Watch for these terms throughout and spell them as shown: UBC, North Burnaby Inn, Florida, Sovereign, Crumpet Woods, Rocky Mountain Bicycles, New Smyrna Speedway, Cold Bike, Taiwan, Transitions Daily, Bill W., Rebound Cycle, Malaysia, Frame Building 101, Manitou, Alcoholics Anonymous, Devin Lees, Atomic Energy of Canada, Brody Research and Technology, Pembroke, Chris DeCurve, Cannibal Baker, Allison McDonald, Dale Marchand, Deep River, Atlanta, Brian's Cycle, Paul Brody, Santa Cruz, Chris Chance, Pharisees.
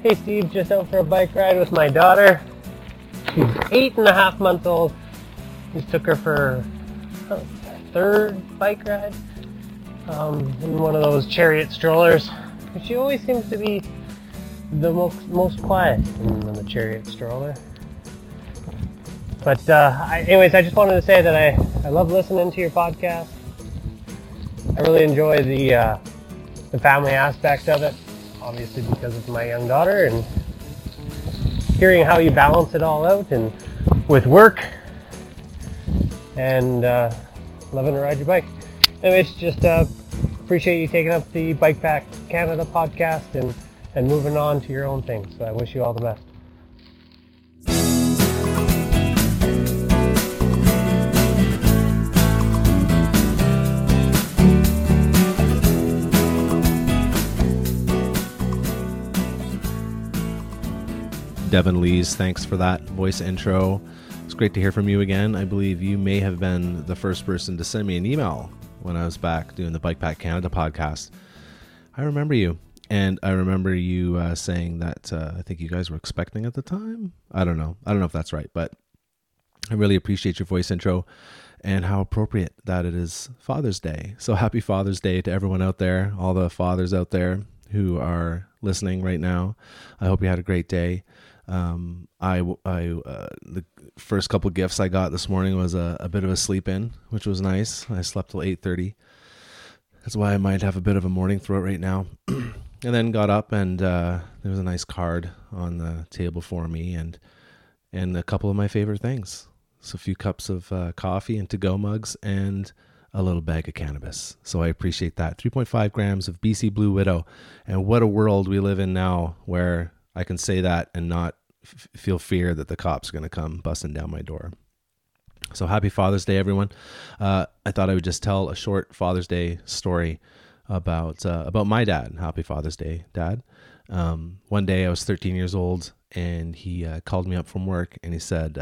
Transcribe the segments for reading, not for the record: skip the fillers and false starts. Hey Steve, just out for a bike ride with my daughter. She's 8.5 months old. We took her for our third bike ride in one of those chariot strollers. She always seems to be the most quiet in the chariot stroller. But anyways, I just wanted to say that I love listening to your podcast. I really enjoy the family aspect of it, obviously because of my young daughter, and hearing how you balance it all out and with work, and loving to ride your bike. Anyways, just appreciate you taking up the Bike Pack Canada podcast and moving on to your own thing. So I wish you all the best. Devin Lees, thanks for that voice intro. It's great to hear from you again. I believe you may have been the first person to send me an email when I was back doing the Bike Pack Canada podcast. I remember you. And I remember you saying that I think you guys were expecting at the time. I don't know if that's right, but I really appreciate your voice intro and how appropriate that it is Father's Day. So happy Father's Day to everyone out there, all the fathers out there who are listening right now. I hope you had a great day. The first couple gifts I got this morning was a bit of a sleep in, which was nice. I slept till 8:30. That's why I might have a bit of a morning throat right now. And then got up, and there was a nice card on the table for me, and a couple of my favorite things. So a few cups of coffee and to-go mugs, and a little bag of cannabis. So I appreciate that. 3.5 grams of BC Blue Widow. And what a world we live in now where I can say that and not feel fear that the cops are going to come busting down my door. So happy Father's Day, everyone. I thought I would just tell a short Father's Day story about my dad. Happy Father's Day, Dad. One day I was 13 years old, and he called me up from work, and he said,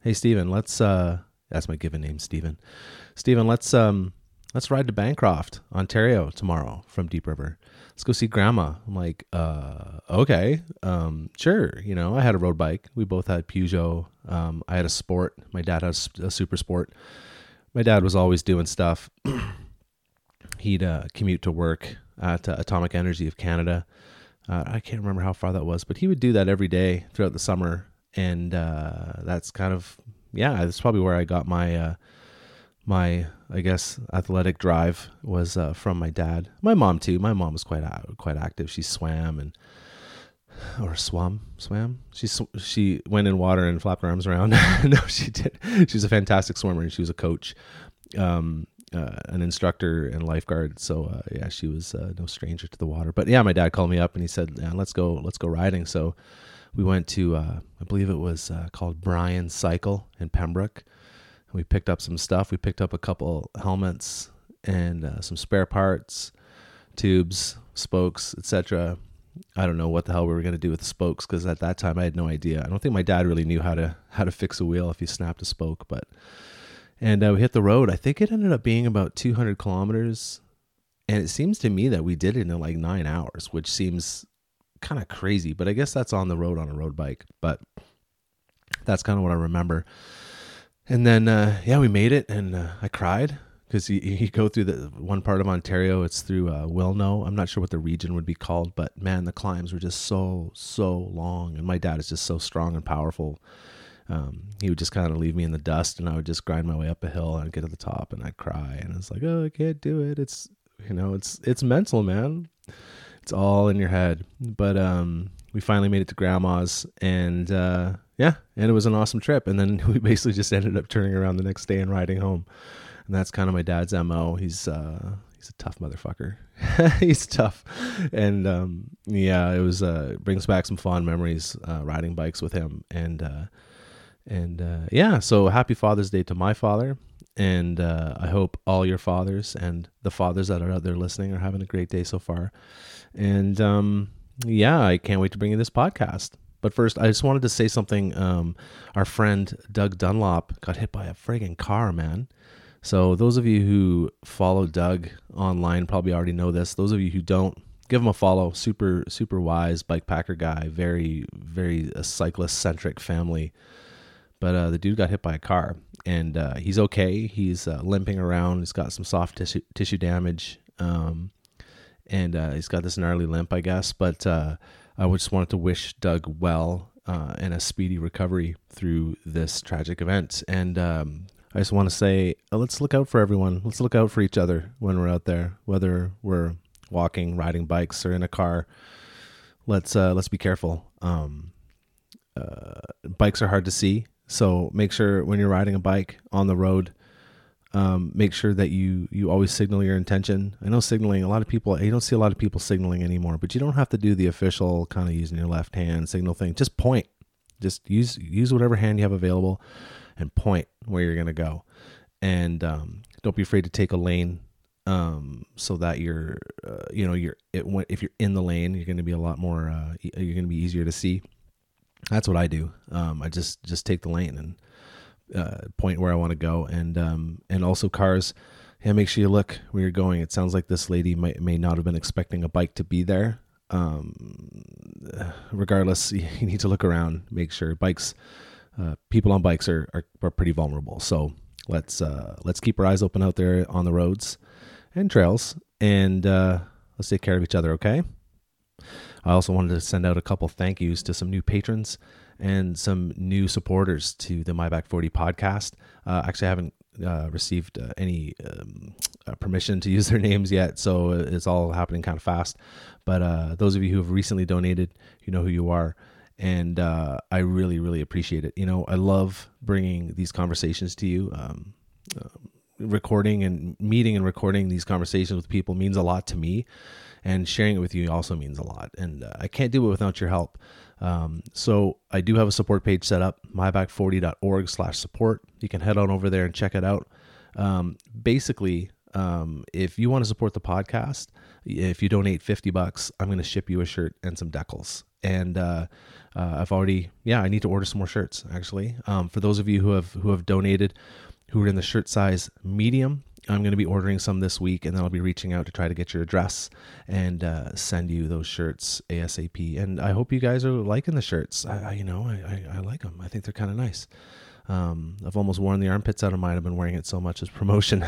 hey Stephen, that's my given name, Stephen. Stephen, let's ride to Bancroft, Ontario tomorrow from Deep River. Let's go see Grandma. I'm like, okay, sure. You know, I had a road bike. We both had Peugeot. I had a Sport. My dad has a Super Sport. My dad was always doing stuff. He'd commute to work at Atomic Energy of Canada. I can't remember how far that was, but he would do that every day throughout the summer. And that's probably where I got my, athletic drive was from my dad. My mom too. My mom was quite active. She swam swam. She went in water and flapped her arms around. No, she did. She was a fantastic swimmer, and she was a coach. An instructor and lifeguard. So she was no stranger to the water. But yeah, my dad called me up and he said, yeah, let's go riding. So we went to I believe it was called Brian's Cycle in Pembroke. And we picked up some stuff. We picked up a couple helmets and some spare parts, tubes, spokes, etc. I don't know what the hell we were going to do with the spokes, because at that time I had no idea. I don't think my dad really knew how to fix a wheel if you snapped a spoke, but. And we hit the road. I think it ended up being about 200 kilometers. And it seems to me that we did it in like 9 hours, which seems kind of crazy. But I guess that's on the road on a road bike. But that's kind of what I remember. And then, we made it. And I cried because you go through the one part of Ontario. It's through Wilno. I'm not sure what the region would be called. But man, the climbs were just so long. And my dad is just so strong and powerful. He would just kind of leave me in the dust, and I would just grind my way up a hill and I'd get to the top and I'd cry, and it's like, oh, I can't do it. It's, you know, it's mental, man. It's all in your head. But, we finally made it to Grandma's, and, and it was an awesome trip. And then we basically just ended up turning around the next day and riding home. And that's kind of my dad's MO. He's a tough motherfucker. He's tough. And, it was, brings back some fond memories, riding bikes with him. And, so happy Father's Day to my father, and I hope all your fathers and the fathers that are out there listening are having a great day so far. And I can't wait to bring you this podcast. But first, I just wanted to say something. Our friend Doug Dunlop got hit by a friggin' car, man. So those of you who follow Doug online probably already know this. Those of you who don't, give him a follow. Super, super wise bike packer guy. Very, very cyclist centric family. But the dude got hit by a car, and he's okay. He's limping around. He's got some soft tissue damage, and he's got this gnarly limp, I guess. But I just wanted to wish Doug well and a speedy recovery through this tragic event. And I just want to say, let's look out for everyone. Let's look out for each other when we're out there, whether we're walking, riding bikes, or in a car. Let's be careful. Bikes are hard to see. So make sure when you're riding a bike on the road, make sure that you always signal your intention. I know signaling, you don't see a lot of people signaling anymore, but you don't have to do the official kind of using your left hand signal thing. Just point. Just use whatever hand you have available and point where you're going to go. And don't be afraid to take a lane, so that if you're in the lane, you're going to be a lot more, you're going to be easier to see. That's what I do. I just take the lane and point where I want to go. And also cars, yeah, make sure you look where you're going. It sounds like this lady may not have been expecting a bike to be there. Regardless, you need to look around, make sure people on bikes are pretty vulnerable. So let's keep our eyes open out there on the roads and trails, and let's take care of each other. Okay. I also wanted to send out a couple thank yous to some new patrons and some new supporters to the My Back 40 podcast. Actually, I haven't received any permission to use their names yet, so it's all happening kind of fast. But those of you who have recently donated, you know who you are, and I really, really appreciate it. You know, I love bringing these conversations to you. Recording and meeting and recording these conversations with people means a lot to me, and sharing it with you also means a lot. And I can't do it without your help. So I do have a support page set up, myback40.org/support. You can head on over there and check it out. If you want to support the podcast, if you donate $50, I'm going to ship you a shirt and some decals. And I need to order some more shirts, actually. For those of you who have donated, who are in the shirt size medium, I'm going to be ordering some this week, and then I'll be reaching out to try to get your address and send you those shirts ASAP. And I hope you guys are liking the shirts. I like them. I think they're kind of nice. I've almost worn the armpits out of mine. I've been wearing it so much as promotion.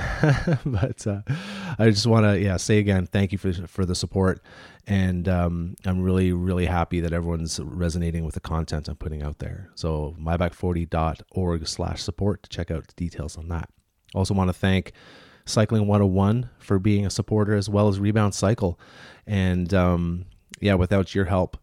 But I just want to say again, thank you for the support. And I'm really, really happy that everyone's resonating with the content I'm putting out there. So myback40.org/support to check out the details on that. Also want to thank Cycling 101 for being a supporter, as well as Rebound Cycle. And without your help,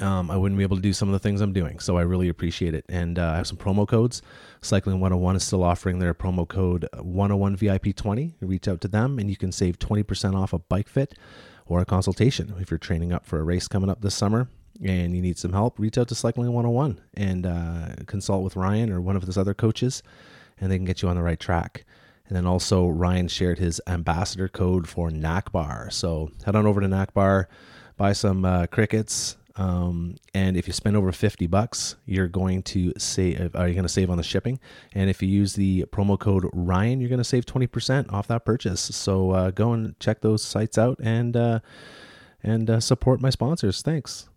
I wouldn't be able to do some of the things I'm doing. So I really appreciate it. And I have some promo codes. Cycling 101 is still offering their promo code 101VIP20. Reach out to them and you can save 20% off a bike fit or a consultation. If you're training up for a race coming up this summer and you need some help, reach out to Cycling 101 and consult with Ryan or one of his other coaches, and they can get you on the right track. And then also Ryan shared his ambassador code for NACBAR. So head on over to NACBAR, buy some crickets. And if you spend over $50, you're going to save on the shipping. And if you use the promo code Ryan, you're going to save 20% off that purchase. So, go and check those sites out and support my sponsors. Thanks.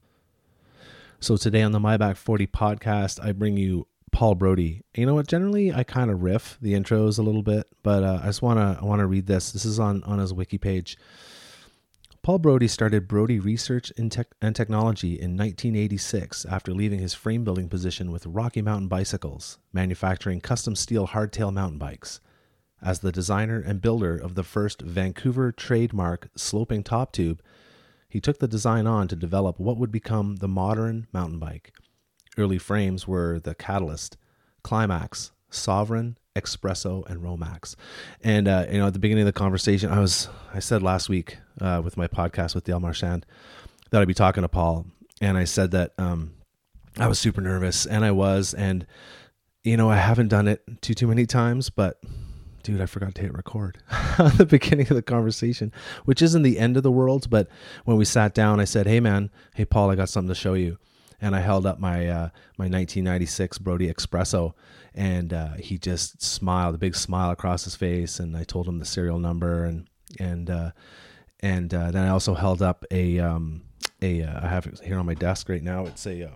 So today on the My Back 40 podcast, I bring you Paul Brody. You know what? Generally, I kind of riff the intros a little bit, but I want to read this. This is on his wiki page. Paul Brody started Brody Research and Technology in 1986 after leaving his frame building position with Rocky Mountain Bicycles, manufacturing custom steel hardtail mountain bikes. As the designer and builder of the first Vancouver trademark sloping top tube, he took the design on to develop what would become the modern mountain bike. Early frames were the Catalyst, Climax, Sovereign, Expresso, and Romax. And, at the beginning of the conversation, I said last week with my podcast with Dale Marchand that I'd be talking to Paul. And I said that I was super nervous, and I was. And, I haven't done it too many times, but dude, I forgot to hit record at the beginning of the conversation, which isn't the end of the world. But when we sat down, I said, hey, Paul, I got something to show you. And I held up my my 1996 Brody Expresso, and he just smiled, a big smile across his face. And I told him the serial number, and And then I also held up a I have it here on my desk right now. It's a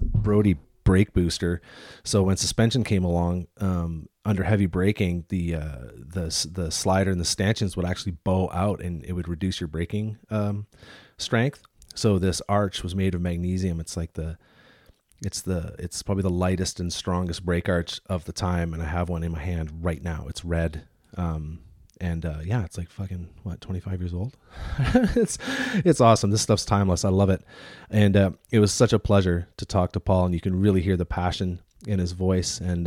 Brody brake booster. So when suspension came along, under heavy braking, the slider and the stanchions would actually bow out, and it would reduce your braking strength. So this arch was made of magnesium. It's like it's probably the lightest and strongest brake arch of the time, and I have one in my hand right now. It's red. And it's like fucking 25 years old. It's awesome. This stuff's timeless. I love it. And it was such a pleasure to talk to Paul, and you can really hear the passion in his voice. And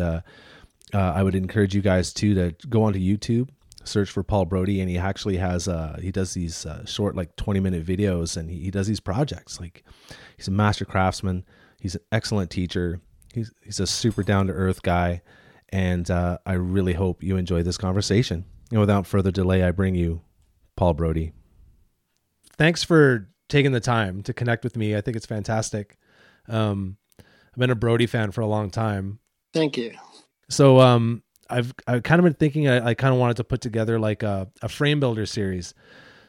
I would encourage you guys too to go onto YouTube, search for Paul Brody, and he actually has he does these short, like 20-minute videos, and he does these projects. Like, he's a master craftsman. He's an excellent teacher. He's a super down to earth guy, and I really hope you enjoy this conversation. And without further delay, I bring you Paul Brody. Thanks for taking the time to connect with me. I think it's fantastic. I've been a Brody fan for a long time. Thank you. So I've kind of been thinking, I kind of wanted to put together like a frame builder series.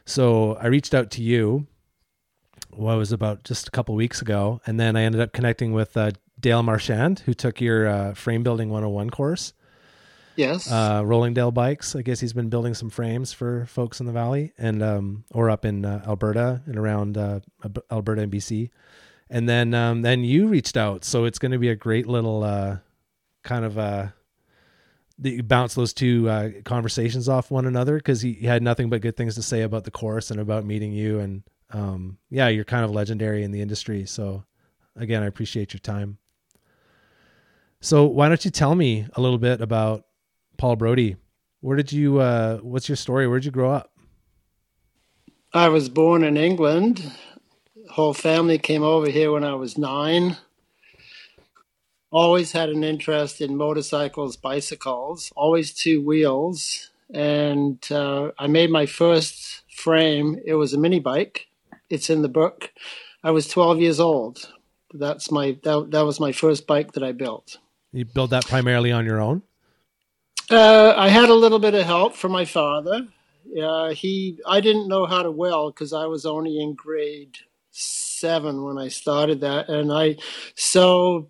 So I reached out to you. Well, it was about just a couple of weeks ago. And then I ended up connecting with Dale Marchand, who took your Frame Building 101 course. Yes. Rolling Dale Bikes. I guess he's been building some frames for folks in the Valley and, or up in Alberta and around Alberta and BC. And then you reached out. So it's going to be a great little, you bounce those two conversations off one another. 'Cause he had nothing but good things to say about the course and about meeting you. And, you're kind of legendary in the industry. So again, I appreciate your time. So why don't you tell me a little bit about Paul Brody? Where did you, what's your story? Where did you grow up? I was born in England. Whole family came over here when I was 9. Always had an interest in motorcycles, bicycles, always two wheels. And I made my first frame. It was a mini bike. It's in the book. I was 12 years old. That was my first bike that I built. You built that primarily on your own? I had a little bit of help from my father. I didn't know how to weld because I was only in grade 7 when I started that. So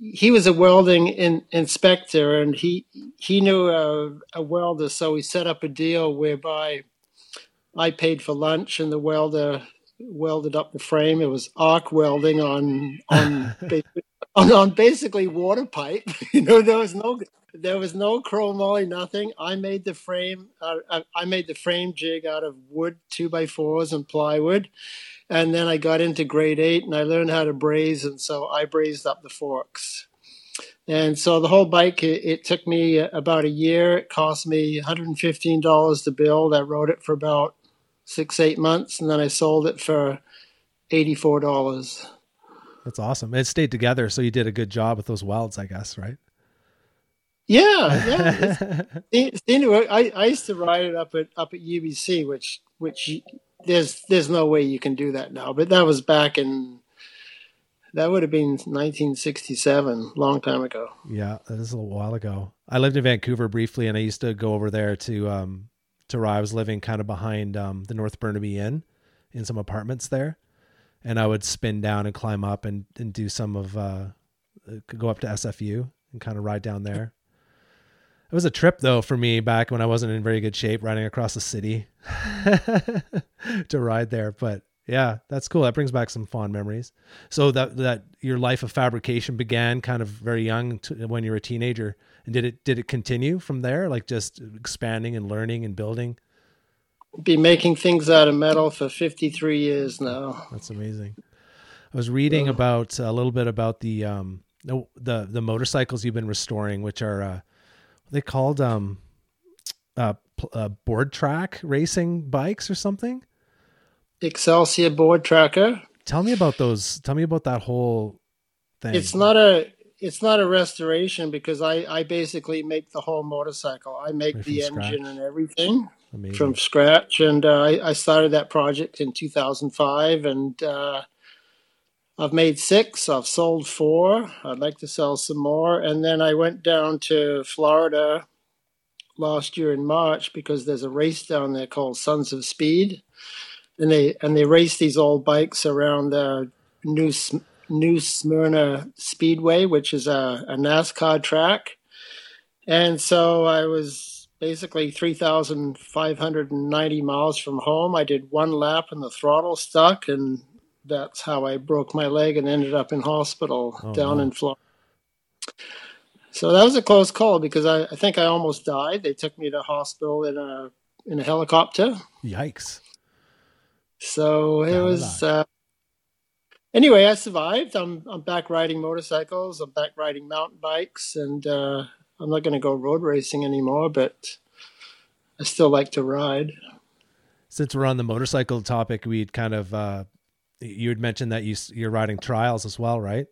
he was a welding inspector, and he knew a welder. So we set up a deal whereby I paid for lunch and the welder welded up the frame. It was arc welding on basically water pipe. There was no chromoly, nothing. I made the frame. I made the frame jig out of wood, 2x4s and plywood. And then I got into grade 8 and I learned how to braze. And so I brazed up the forks. And so the whole bike, it took me about a year. It cost me $115 to build. I rode it for about 6-8 months, and then I sold it for $84. That's awesome. It stayed together, so you did a good job with those welds, I guess, right? Yeah. I used to ride it up at UBC, which there's no way you can do that now, but that was back in, that would have been 1967, long time ago. Yeah, that is a little while ago. I lived in Vancouver briefly, and I used to go over there to where I was living, kind of behind the North Burnaby Inn, in some apartments there. And I would spin down and climb up and do some of, go up to SFU and kind of ride down there. It was a trip though for me back when I wasn't in very good shape, riding across the city to ride there. But yeah, that's cool. That brings back some fond memories. So that your life of fabrication began kind of very young when you were a teenager. And did it continue from there? Like just expanding and learning and building? Be making things out of metal for 53 years now. That's amazing. I was reading about a little bit about the motorcycles you've been restoring, which are, they called, board track racing bikes or something. Excelsior board tracker. Tell me about those. Tell me about that whole thing. It's not a restoration because I basically make the whole motorcycle. I make the engine and everything. Amazing. From scratch. And I started that project in 2005, and I've made 6. I've sold 4. I'd like to sell some more. And then I went down to Florida last year in March because there's a race down there called Sons of Speed, and they race these old bikes around New Smyrna Speedway, which is a NASCAR track. And so I was basically 3,590 miles from home. I did one lap and the throttle stuck, and that's how I broke my leg and ended up in hospital in Florida. So that was a close call because I think I almost died. They took me to hospital in a helicopter. Yikes. So it was... Anyway, I survived. I'm back riding motorcycles. I'm back riding mountain bikes, and I'm not going to go road racing anymore, but I still like to ride. Since we're on the motorcycle topic, we'd kind of you had mentioned that you're riding trials as well, right?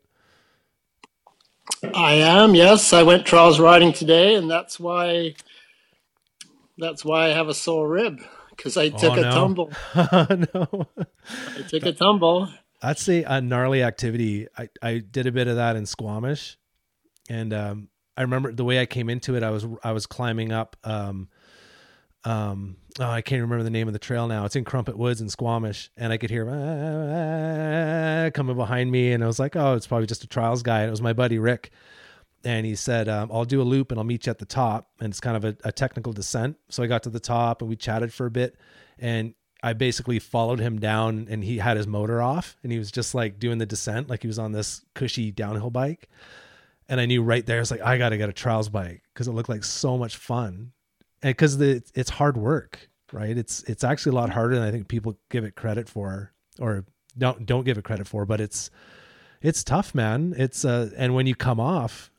I am. Yes, I went trials riding today, and that's why I have a sore rib, because I took a tumble. No, I took a tumble. I'd say a gnarly activity. I did a bit of that in Squamish, and I remember the way I came into it. I was climbing up. I can't remember the name of the trail now. It's in Crumpet Woods in Squamish, and I could hear coming behind me, and I was like, "Oh, it's probably just a trials guy." And it was my buddy Rick, and he said, "I'll do a loop, and I'll meet you at the top." And it's kind of a technical descent. So I got to the top, and we chatted for a bit, and I basically followed him down, and he had his motor off, and he was just like doing the descent. Like he was on this cushy downhill bike. And I knew right there, I was like, I got to get a trials bike, 'cause it looked like so much fun. And 'cause it's hard work, right? It's actually a lot harder than I think people give it credit for, or don't give it credit for, but it's tough, man. It's and when you come off,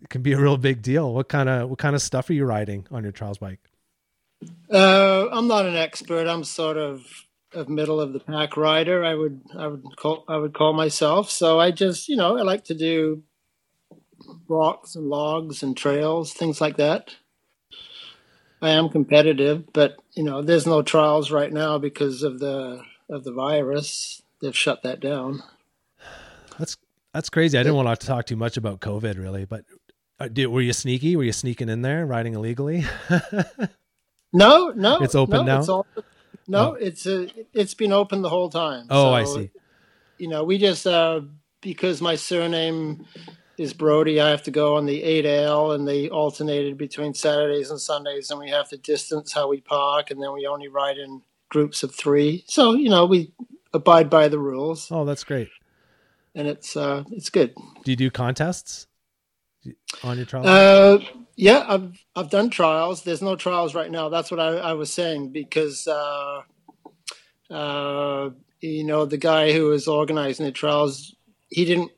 it can be a real big deal. What kind of stuff are you riding on your trials bike? I'm not an expert. I'm sort of a middle of the pack rider, I would call myself. So I just, I like to do rocks and logs and trails, things like that. I am competitive, but there's no trials right now because of the virus. They've shut that down. That's crazy. I didn't want to talk too much about COVID really, but were you sneaky? Were you sneaking in there riding illegally? No. It's open now? It's open. It's been open the whole time. Oh, so, I see. We just, because my surname is Brody, I have to go on the 8L, and they alternated between Saturdays and Sundays, and we have to distance how we park, and then we only ride in groups of three. So, we abide by the rules. Oh, that's great. And it's good. Do you do contests on your trial? Yeah, I've done trials. There's no trials right now. That's what I was saying, because the guy who was organizing the trials, he didn't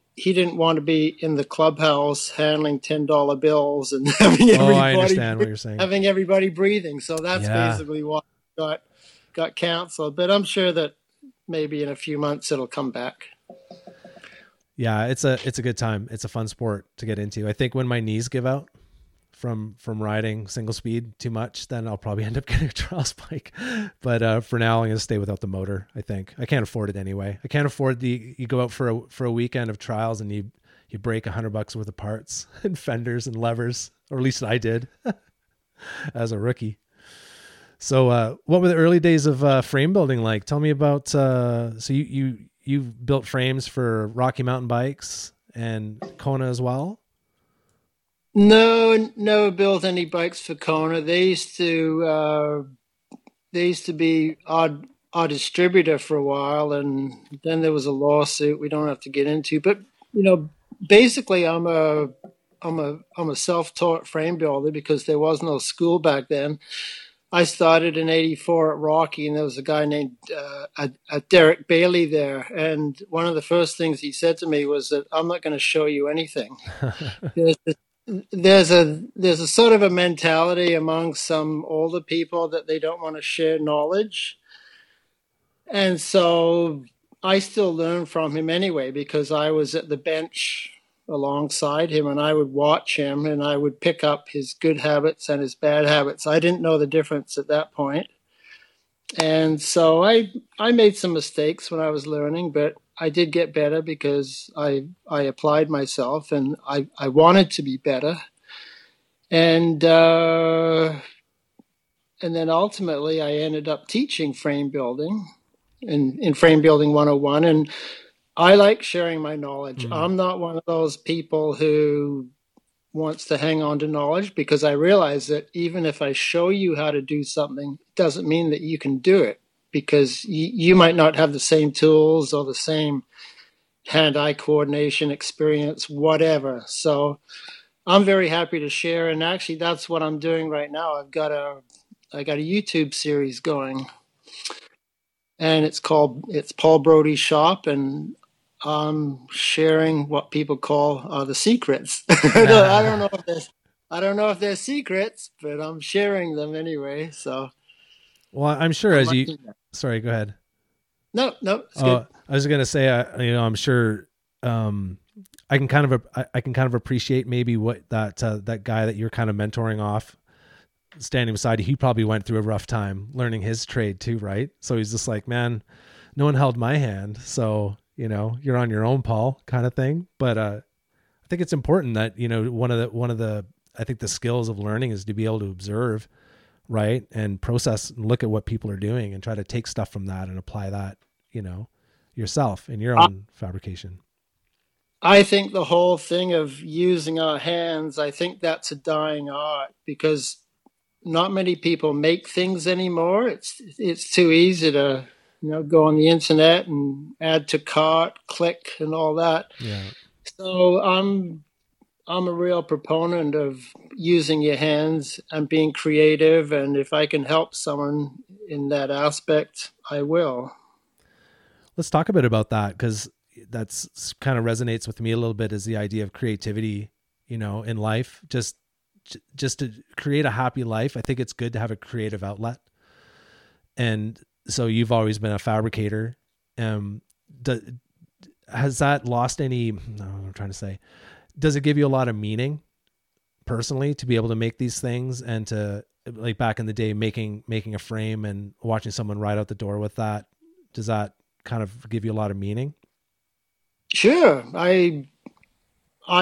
want to be in the clubhouse handling $10 bills and having everybody breathing. So that's basically why it got canceled. But I'm sure that maybe in a few months it'll come back. Yeah, it's a good time. It's a fun sport to get into. I think when my knees give out from riding single speed too much, then I'll probably end up getting a trials bike. But for now, I'm going to stay without the motor. I think I can't afford it anyway. I can't afford you go out for a weekend of trials and you break $100 worth of parts and fenders and levers, or at least I did as a rookie. So what were the early days of frame building like? Tell me about, so you built frames for Rocky Mountain Bikes and Kona as well? No, never built any bikes for Kona. They used to be our distributor for a while, and then there was a lawsuit we don't have to get into. But basically, I'm a self-taught frame builder because there was no school back then. I started in '84 at Rocky, and there was a guy named Derek Bailey there. And one of the first things he said to me was that I'm not going to show you anything. There's a sort of a mentality among some older people that they don't want to share knowledge. And so I still learn from him anyway, because I was at the bench alongside him, and I would watch him, and I would pick up his good habits and his bad habits. I didn't know the difference at that point. And so I made some mistakes when I was learning, but I did get better because I applied myself, and I wanted to be better. And And then ultimately I ended up teaching frame building in Frame Building 101. And I like sharing my knowledge. Mm-hmm. I'm not one of those people who wants to hang on to knowledge, because I realize that even if I show you how to do something, it doesn't mean that you can do it, because you might not have the same tools or the same hand-eye coordination experience, whatever. So I'm very happy to share. And actually, that's what I'm doing right now. I got a YouTube series going, and it's Paul Brody's Shop, and I'm sharing what people call the secrets. I don't know if they're secrets, but I'm sharing them anyway. So, well, I'm sure as you. Sorry, go ahead. No, it's good. I was going to say, I'm sure I can kind of appreciate maybe what that guy that you're kind of mentoring off. Standing beside you, he probably went through a rough time learning his trade too, right? So he's just like, man, no one held my hand, so you're on your own, Paul, kind of thing. But I think it's important that one of the I think the skills of learning is to be able to observe, right, and process and look at what people are doing and try to take stuff from that and apply that yourself in your own fabrication. I think the whole thing of using our hands, I think that's a dying art, because not many people make things anymore. It's too easy to, go on the internet and add to cart, click, and all that. Yeah. So I'm a real proponent of using your hands and being creative. And if I can help someone in that aspect, I will. Let's talk a bit about that, because that's kind of resonates with me a little bit, is the idea of creativity, in life, just to create a happy life. I think it's good to have a creative outlet. And so you've always been a fabricator. Has that lost any, does it give you a lot of meaning personally to be able to make these things, and to, like, back in the day, making a frame and watching someone ride out the door with that? Does that kind of give you a lot of meaning? Sure. I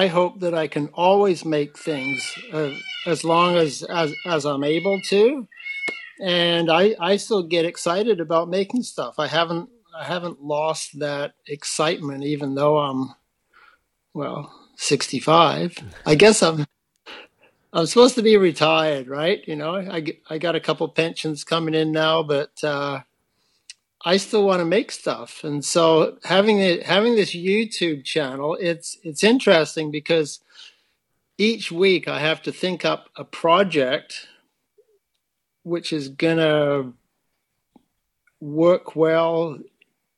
hope that I can always make things as long as I'm able to, and I still get excited about making stuff. I haven't lost that excitement, even though I'm 65. I guess I'm supposed to be retired, right? I got a couple pensions coming in now, but I still want to make stuff. And so having this YouTube channel, it's interesting, because each week I have to think up a project which is going to work well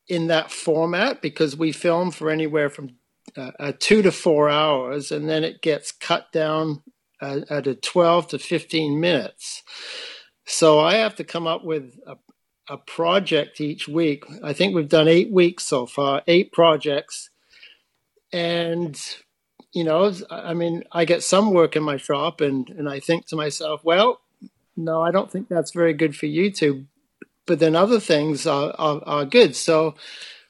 in that format, because we film for anywhere from 2 to 4 hours, and then it gets cut down to 12 to 15 minutes. So I have to come up with a project each week. I think we've done 8 weeks so far, 8 projects. And, I get some work in my shop, and I think to myself, no, I don't think that's very good for YouTube. But then other things are good. So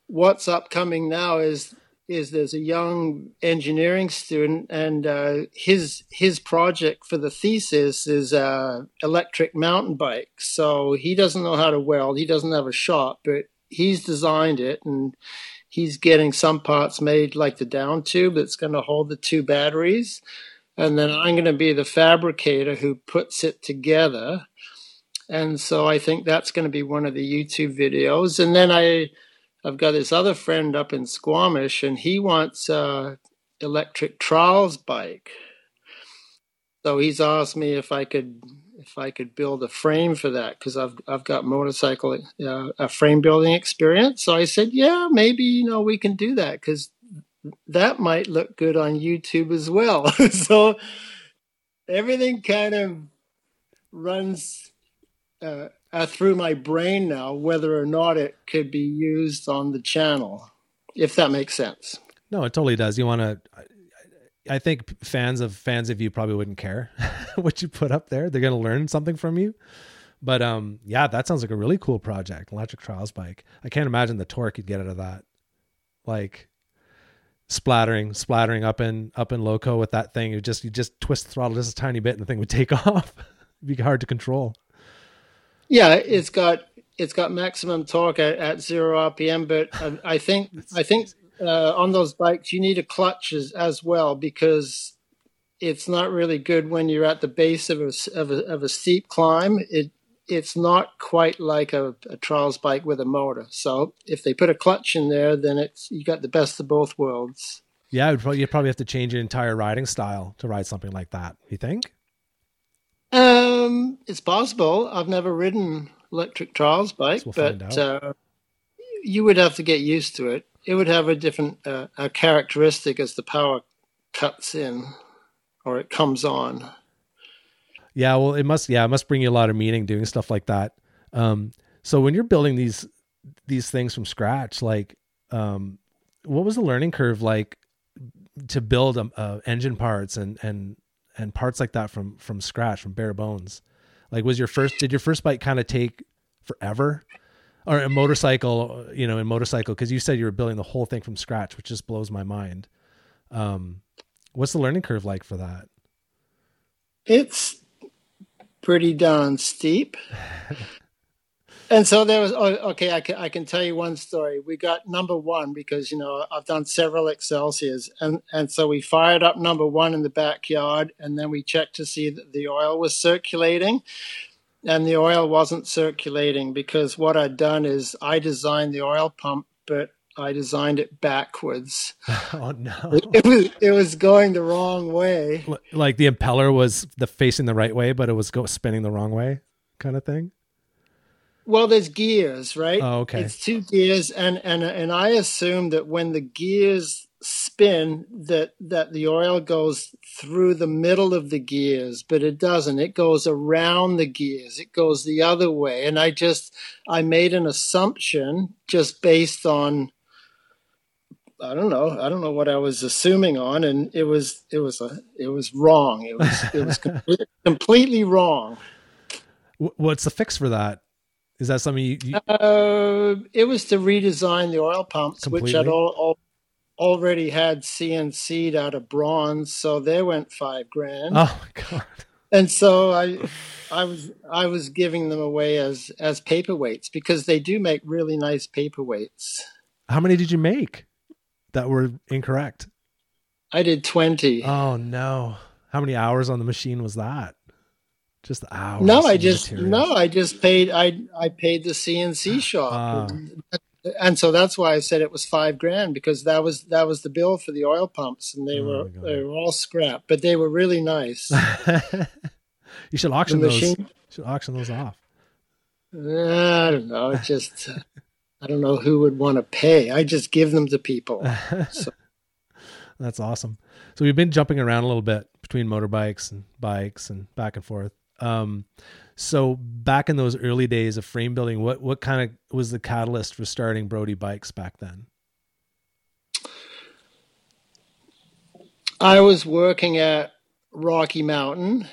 what's upcoming now is there's a young engineering student, and his project for the thesis is electric mountain bike. So he doesn't know how to weld. He doesn't have a shop, but he's designed it, and he's getting some parts made, like the down tube that's going to hold the 2 batteries. And then I'm going to be the fabricator who puts it together. And so I think that's going to be one of the YouTube videos. And then I've got this other friend up in Squamish, and he wants an electric trials bike. So he's asked me if I could build a frame for that, because I've got motorcycle a frame building experience. So I said, yeah, maybe we can do that, because that might look good on YouTube as well. So everything kind of runs through my brain now, whether or not it could be used on the channel, if that makes sense. No, it totally does. I think fans of you probably wouldn't care what you put up there. They're going to learn something from you. But yeah, that sounds like a really cool project, electric trials bike. I can't imagine the torque you'd get out of that. Like splattering up in loco with that thing. You just twist the throttle just a tiny bit and the thing would take off. It'd be hard to control. Yeah, it's got maximum torque at 0 RPM, but I think on those bikes you need a clutch as well, because it's not really good when you're at the base of a steep climb. It's not quite like a trials bike with a motor. So if they put a clutch in there, then you got the best of both worlds. Yeah, you probably have to change your entire riding style to ride something like that, you think? It's possible. I've never ridden electric trials bike, but you would have to get used to it. It would have a different a characteristic as the power cuts in or it comes on. Yeah, well, it must bring you a lot of meaning doing stuff like that. So when you're building these things from scratch, like, what was the learning curve like to build engine parts and parts like that from scratch, from bare bones? Like, did your first bike kind of take forever, or a motorcycle? You know, in motorcycle, because you said you were building the whole thing from scratch, which just blows my mind. What's the learning curve like for that? It's pretty darn steep. And so there was, I can tell you one story. We got number one because, you know, I've done several Excelsiors. And so we fired up number one in the backyard, and then we checked to see that the oil was circulating. And the oil wasn't circulating, because what I'd done is I designed the oil pump, but I designed it backwards. Oh no! It was going the wrong way. Like the impeller was facing the right way, but it was spinning the wrong way, kind of thing. Well, there's gears, right? Oh, okay. It's two gears, and I assume that when the gears spin, that the oil goes through the middle of the gears, but it doesn't. It goes around the gears. It goes the other way, and I made an assumption just based on. I don't know what I was assuming on, and it was wrong. It was completely wrong. What's the fix for that? Is that something you? It was to redesign the oil pumps, completely? Which had already had CNC'd out of bronze, so they went $5,000. Oh my god! And so I was giving them away as paperweights, because they do make really nice paperweights. How many did you make that were incorrect? I did 20. Oh no. How many hours on the machine was that? Just the hours. I just paid, I paid the CNC shop. And so that's why I said it was $5,000, because that was the bill for the oil pumps, and they were all scrap, but they were really nice. You should auction those. You should auction those off. I don't know. It just I don't know who would want to pay. I just give them to people. So. That's awesome. So we've been jumping around a little bit between motorbikes and bikes and back and forth. So back in those early days of frame building, what kind of was the catalyst for starting Brody Bikes back then? I was working at Rocky Mountain,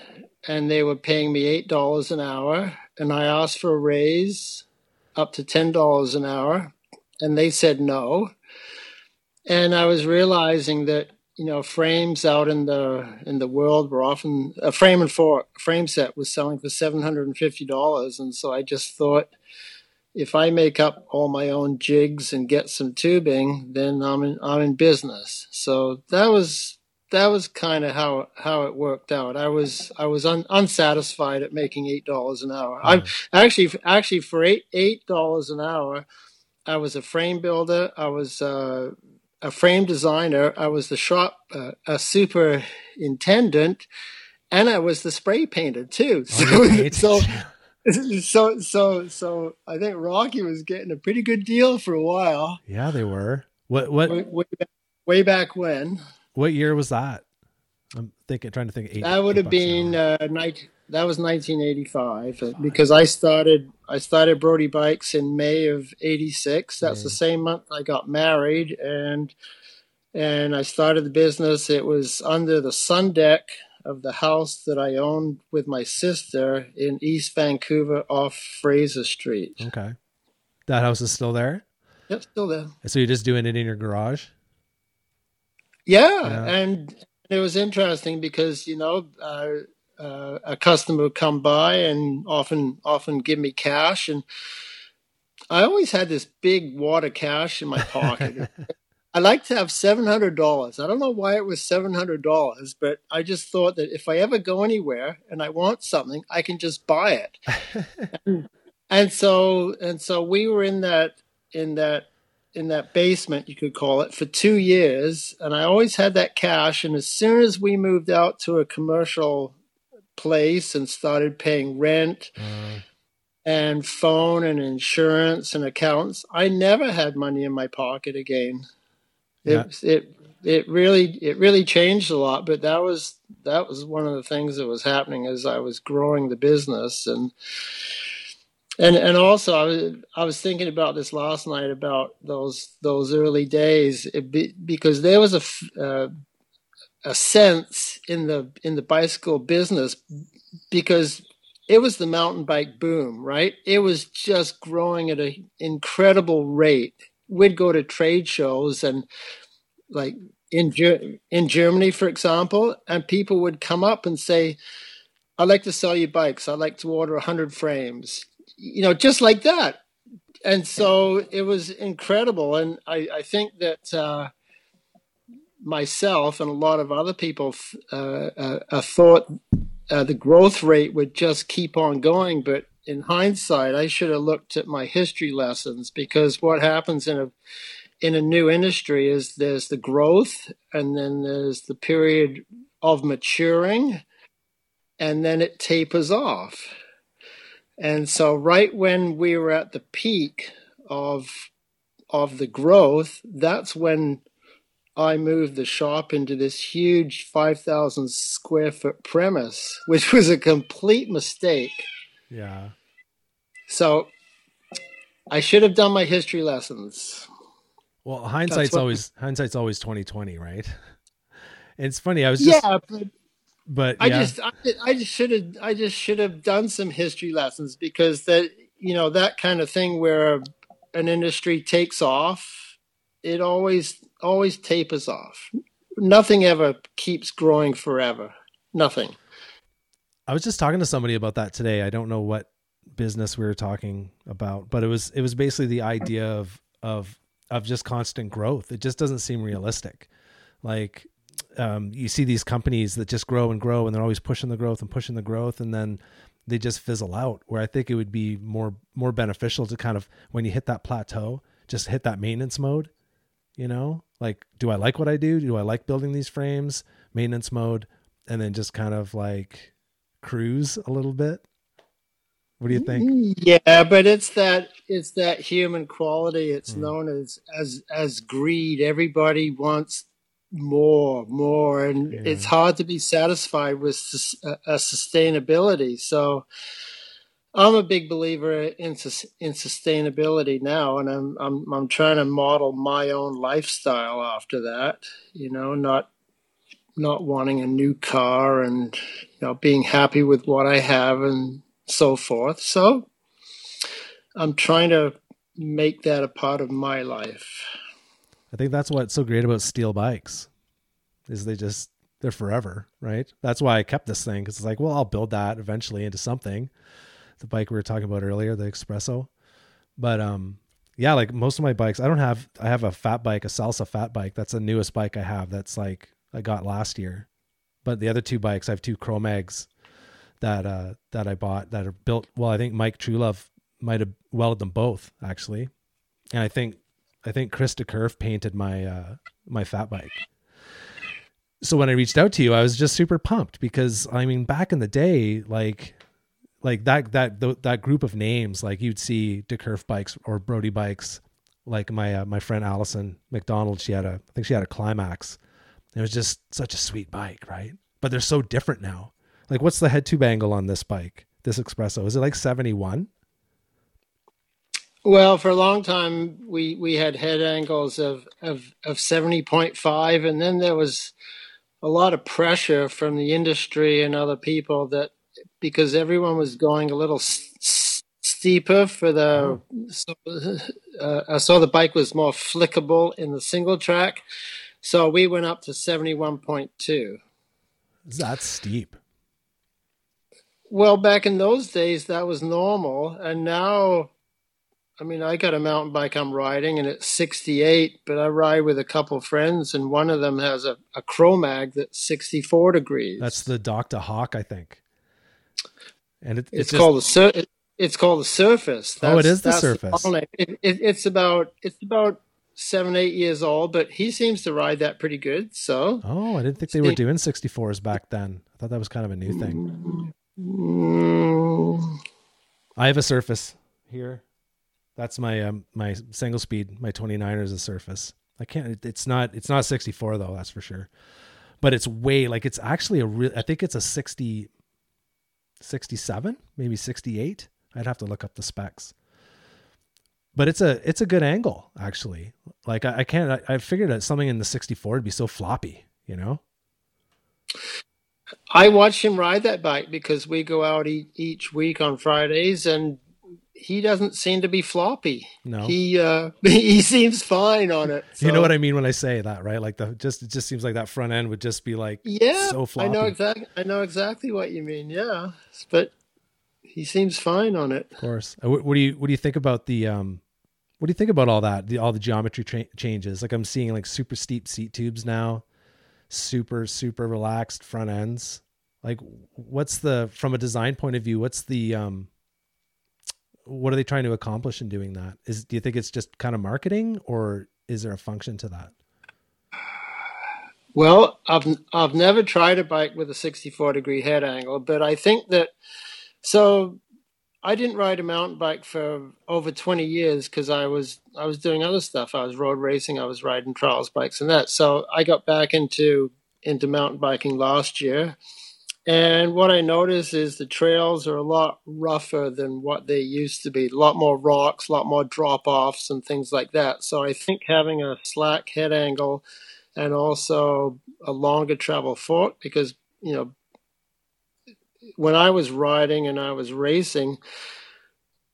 and they were paying me $8 an hour, and I asked for a raise up to $10 an hour, and they said no. And I was realizing that, you know, frames out in the world were often a frame and fork. A frame set was selling for $750, and so I just thought, if I make up all my own jigs and get some tubing, then I'm in business. So that was kind of how it worked out. I was unsatisfied at making $8 an hour. Mm. I actually for $8 an hour, I was a frame builder. I was a frame designer. I was the shop a superintendent, and I was the spray painter too. So I think Rocky was getting a pretty good deal for a while. Yeah, they were. What way back when? What year was that? I'm thinking, trying to think. That would have been that was 1985, because I started Brody Bikes in May of '86. That's the same month I got married, and I started the business. It was under the sun deck of the house that I owned with my sister in East Vancouver, off Fraser Street. Okay, that house is still there. Yep, still there. So you're just doing it in your garage. Yeah, and it was interesting because, you know, a customer would come by and often give me cash. And I always had this big wad of cash in my pocket. I like to have $700. I don't know why it was $700, but I just thought that if I ever go anywhere and I want something, I can just buy it. and so we were in that basement, you could call it, for 2 years. And I always had that cash. And as soon as we moved out to a commercial place and started paying rent and phone and insurance and accountants, I never had money in my pocket again. Yeah. It really changed a lot, but that was one of the things that was happening as I was growing the business. And also I was thinking about this last night about those early days, because there was a sense in the bicycle business, because it was the mountain bike boom, right? It was just growing at an incredible rate. We'd go to trade shows and like in Germany, for example, and people would come up and say, "I'd like to sell you bikes. I'd like to order 100 frames," just like that. And so it was incredible. And I think that myself and a lot of other people thought the growth rate would just keep on going. But in hindsight, I should have looked at my history lessons, because what happens in a new industry is there's the growth, and then there's the period of maturing, and then it tapers off. And so right when we were at the peak of the growth, that's when I moved the shop into this huge 5,000 square foot premise, which was a complete mistake. Yeah. So I should have done my history lessons. Well, hindsight's always 20/20, right? It's funny. I was just, I just should have done some history lessons, because that kind of thing where an industry takes off, it always tapers off. Nothing ever keeps growing forever. Nothing. I was just talking to somebody about that today. I don't know what business we were talking about, but it was basically the idea of just constant growth. It just doesn't seem realistic. Like, you see these companies that just grow and grow, and they're always pushing the growth. And then they just fizzle out, where I think it would be more beneficial to kind of, when you hit that plateau, just hit that maintenance mode, like, do I like what I do? Do I like building these frames? Maintenance mode. And then just kind of like cruise a little bit. What do you think? Yeah, but it's that human quality. It's known as greed. Everybody wants more, and it's hard to be satisfied with a sustainability. So I'm a big believer in sustainability now, and I'm trying to model my own lifestyle after that. Not wanting a new car, and being happy with what I have, and so forth. So I'm trying to make that a part of my life. I think that's what's so great about steel bikes, is they're forever, right? That's why I kept this thing, because it's like, well, I'll build that eventually into something. The bike we were talking about earlier, the Expresso. But like most of my bikes, I have a fat bike, a Salsa fat bike. That's the newest bike I have. That's like I got last year. But the other two bikes, I have two Chromags that I bought that are built. Well, I think Mike Trulove might have welded them both, actually, and I think Chris DeCurve painted my fat bike. So when I reached out to you, I was just super pumped, because I mean, back in the day, like that group of names, like you'd see DeCurve bikes or Brody bikes. Like my friend Allison McDonald, I think she had a Climax. It was just such a sweet bike, right? But they're so different now. Like, what's the head tube angle on this bike? This Expresso, is it like 71? Well, for a long time, we had head angles of 70.5, and then there was a lot of pressure from the industry and other people that, because everyone was going a little steeper for the, I saw the bike was more flickable in the single track, so we went up to 71.2. That's steep. Well, back in those days, that was normal. And now, I mean, I got a mountain bike I'm riding, and it's 68, but I ride with a couple friends, and one of them has a Chromag that's 64 degrees. That's the Dr. Hawk, I think. And it's called the Surface. That's, oh, it is the Surface. The it's about 7-8 years old, but he seems to ride that pretty good. So, oh, I didn't think they were doing 64s back then. I thought that was kind of a new thing. I have a Surface here. That's my my single speed. My 29er is a Surface. I can't. It's not 64 though. That's for sure. But it's way like it's actually a real. I think it's a 60. 67, maybe 68. I'd have to look up the specs, but it's a good angle actually. Like I figured that something in the 64 would be so floppy, you know? I watch him ride that bike because we go out each week on Fridays, and he doesn't seem to be floppy. No, he seems fine on it. So. You know what I mean when I say that, right? Like it just seems like that front end would just be like, yeah, so floppy. I know exactly what you mean. Yeah, but he seems fine on it. Of course. What do you think about the what do you think about all that? All the geometry changes. Like I'm seeing like super steep seat tubes now, super relaxed front ends. Like what's the from a design point of view? What's the what are they trying to accomplish in doing that? Do you think it's just kind of marketing, or is there a function to that? Well, I've never tried a bike with a 64 degree head angle, but I think that, so I didn't ride a mountain bike for over 20 years because I was doing other stuff. I was road racing. I was riding trials bikes and that. So I got back into mountain biking last year. And what I notice is the trails are a lot rougher than what they used to be. A lot more rocks, a lot more drop-offs and things like that. So I think having a slack head angle and also a longer travel fork, because, you know, when I was riding and I was racing,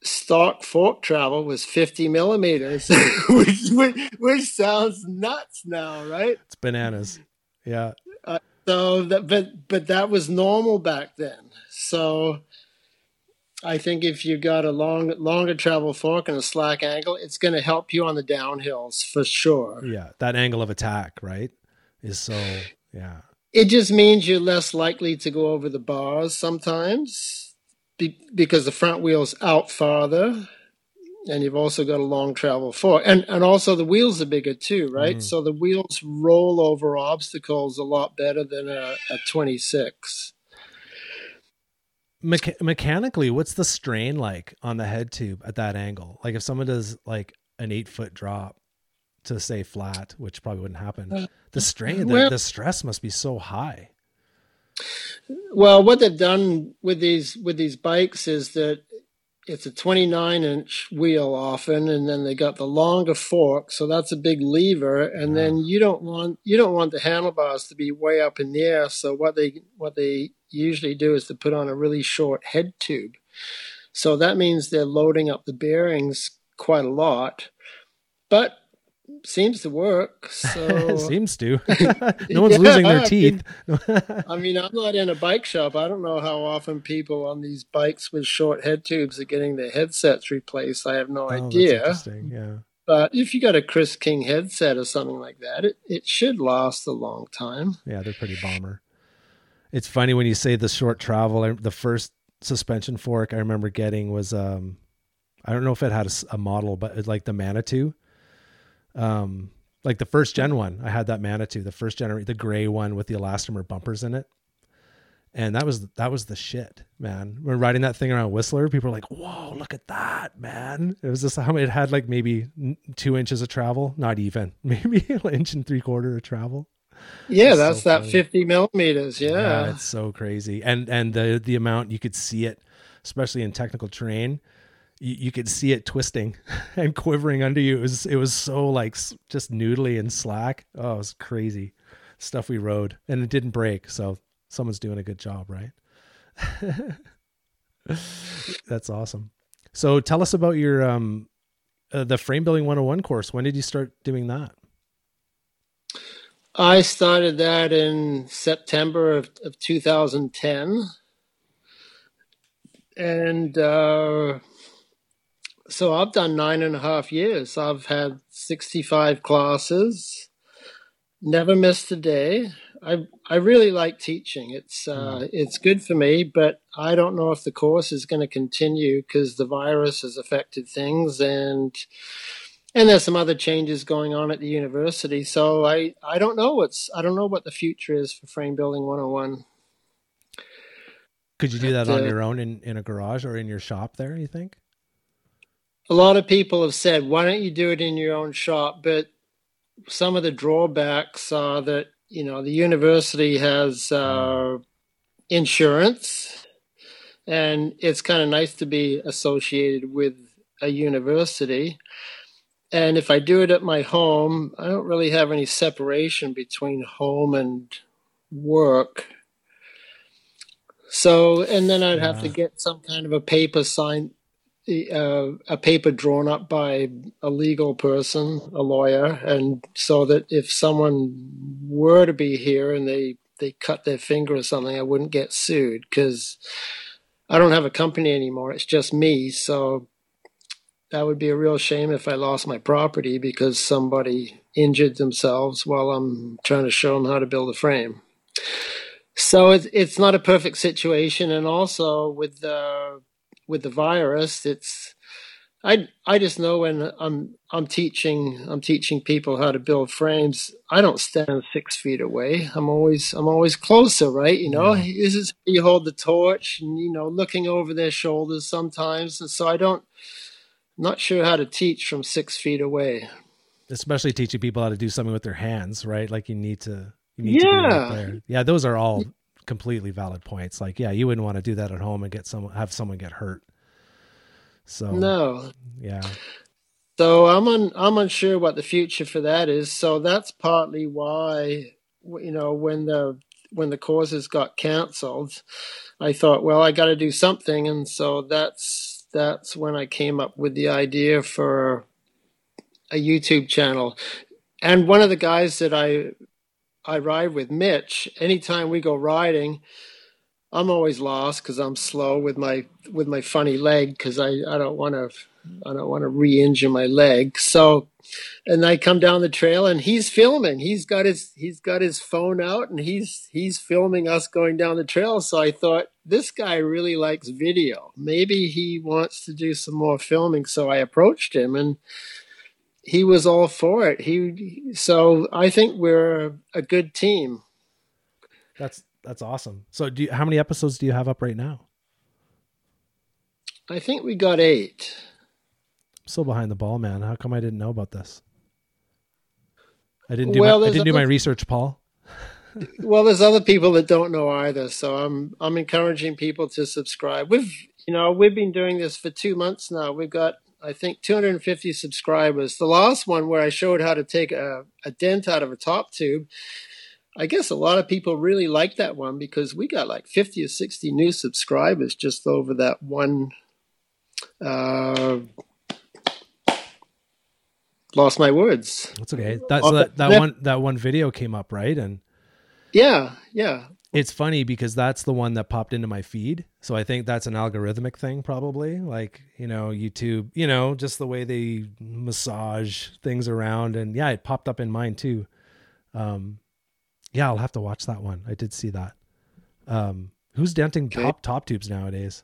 stock fork travel was 50 millimeters, which sounds nuts now, right? It's bananas. Yeah. So, but that was normal back then. So, I think if you got a longer travel fork and a slack angle, it's going to help you on the downhills for sure. Yeah, that angle of attack, right, is so yeah. It just means you're less likely to go over the bars sometimes because the front wheel's out farther, and you've also got a long travel fork. And also the wheels are bigger too, right? Mm. So the wheels roll over obstacles a lot better than a 26. Mechanically, what's the strain like on the head tube at that angle? Like if someone does like an 8-foot drop to say flat, which probably wouldn't happen, the strain, the stress must be so high. Well, what they've done with these bikes is that it's a 29-inch wheel often, and then they got the longer fork, so that's a big lever. And then you don't want the handlebars to be way up in the air. So what they usually do is to put on a really short head tube. So that means they're loading up the bearings quite a lot, but seems to work. So seems to. No one's losing their teeth. I mean, I'm not in a bike shop. I don't know how often people on these bikes with short head tubes are getting their headsets replaced. I have no idea. That's interesting. Yeah. But if you got a Chris King headset or something like that, it should last a long time. Yeah, they're pretty bomber. It's funny when you say the short travel. The first suspension fork I remember getting was I don't know if it had a model, but it's like the Manitou. Like the first gen one, I had that Manitou, the first generation, the gray one with the elastomer bumpers in it. And that was the shit, man. We're riding that thing around Whistler. People are like, whoa, look at that, man. It was just how it had like maybe 2 inches of travel, not even maybe an 1 3/4 inches of travel. Yeah. That's so that funny. 50 millimeters. Yeah. Yeah, it's so crazy. And the amount you could see it, especially in technical terrain, you could see it twisting and quivering under you. It was so like just noodly and slack. Oh, it was crazy stuff we rode, and it didn't break. So someone's doing a good job, right? That's awesome. So tell us about your, the Frame Building 101 course. When did you start doing that? I started that in September of 2010. And so I've done 9.5 years. I've had 65 classes, never missed a day. I really like teaching. It's good for me, but I don't know if the course is going to continue because the virus has affected things, and there's some other changes going on at the university. So I don't know what the future is for Frame Building 101. Could you do that on your own in a garage or in your shop there, you think? A lot of people have said, why don't you do it in your own shop? But some of the drawbacks are that, you know, the university has insurance, and it's kind of nice to be associated with a university. And if I do it at my home, I don't really have any separation between home and work. So, and then I'd have to get some kind of a paper signed, a paper drawn up by a legal person, a lawyer, and so that if someone were to be here and they cut their finger or something, I wouldn't get sued because I don't have a company anymore. It's just me. So that would be a real shame if I lost my property because somebody injured themselves while I'm trying to show them how to build a frame. So it's not a perfect situation, and also with the virus, I just know when I'm teaching people how to build frames, I don't stand 6 feet away. I'm always closer, right? You know, This is how you hold the torch, and you know, looking over their shoulders sometimes, and so I'm not sure how to teach from 6 feet away. Especially teaching people how to do something with their hands, right? Like you need to be right there. Yeah, those are all completely valid points. Like, yeah, you wouldn't want to do that at home and have someone get hurt. So no. Yeah. So I'm unsure what the future for that is. So that's partly why, you know, when the courses got canceled, I thought, well, I got to do something. And so that's when I came up with the idea for a YouTube channel. And one of the guys that I ride with, Mitch, anytime we go riding, I'm always lost because I'm slow with my funny leg because I don't want to re-injure my leg. So, and I come down the trail and he's filming. He's got his phone out and he's filming us going down the trail. So I thought, this guy really likes video. Maybe he wants to do some more filming. So I approached him and he was all for it. So I think we're a good team. That's awesome. So how many episodes do you have up right now? I think we got 8. I'm so behind the ball, man. How come I didn't know about this? I didn't do my research, Paul. Well, there's other people that don't know either. So I'm encouraging people to subscribe. We've been doing this for 2 months now. We've got, I think, 250 subscribers. The last one where I showed how to take a dent out of a top tube, I guess a lot of people really liked that one because we got like 50 or 60 new subscribers just over that one. Lost my words. That's okay. That one video came up, right? And yeah. It's funny because that's the one that popped into my feed. So I think that's an algorithmic thing probably. Like, you know, YouTube, you know, just the way they massage things around. And yeah, it popped up in mine too. Yeah, I'll have to watch that one. I did see that. Who's denting top tubes nowadays?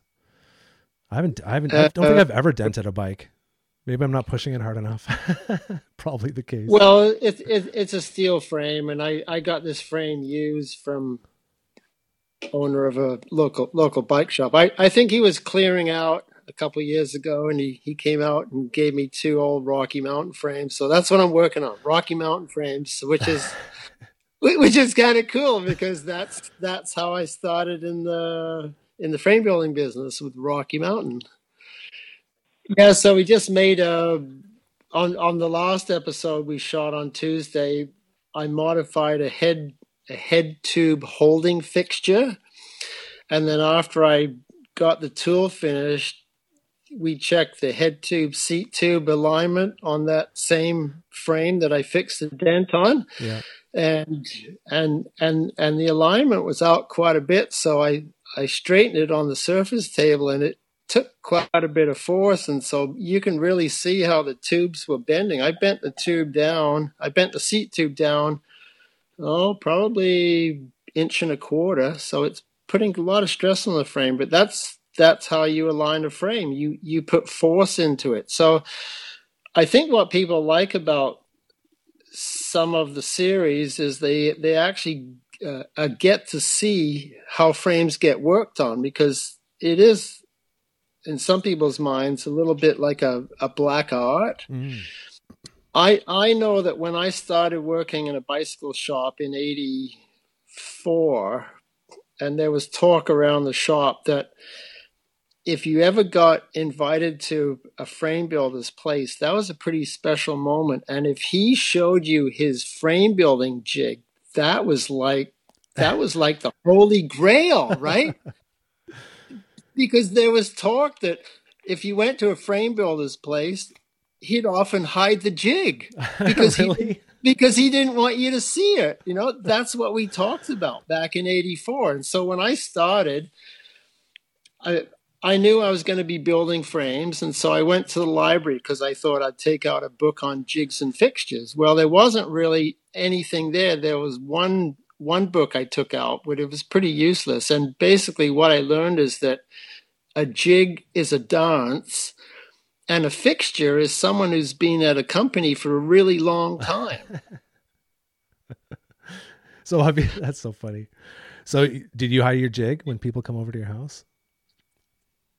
I don't think I've ever dented a bike. Maybe I'm not pushing it hard enough. Probably the case. Well, it's a steel frame, and I got this frame used from owner of a local bike shop. I think he was clearing out a couple of years ago, and he came out and gave me 2 old Rocky Mountain frames. So that's what I'm working on, Rocky Mountain frames, which is kind of cool because that's how I started in the frame building business with Rocky Mountain. Yeah, so we just made on the last episode we shot on Tuesday, I modified a head tube holding fixture, and then after I got the tool finished, we checked the head tube, seat tube alignment on that same frame that I fixed the dent on. Yeah. And the alignment was out quite a bit, so I straightened it on the surface table, and it took quite a bit of force, and so you can really see how the tubes were bending. I bent the seat tube down, probably inch and a quarter, so it's putting a lot of stress on the frame, but that's how you align a frame. You put force into it. So I think what people like about some of the series is they actually get to see how frames get worked on, because it is, in some people's minds, a little bit like a black art. Mm. I know that when I started working in a bicycle shop in 1984, and there was talk around the shop that if you ever got invited to a frame builder's place, that was a pretty special moment. And if he showed you his frame building jig, that was like the Holy Grail, right? Because there was talk that if you went to a frame builder's place, he'd often hide the jig because he didn't want you to see it. You know, that's what we talked about back in 1984. And so when I started, I knew I was going to be building frames, and so I went to the library because I thought I'd take out a book on jigs and fixtures. Well, there wasn't really anything there. There was one book I took out, but it was pretty useless. And basically what I learned is that a jig is a dance, and a fixture is someone who's been at a company for a really long time. That's so funny. So did you hire your jig when people come over to your house?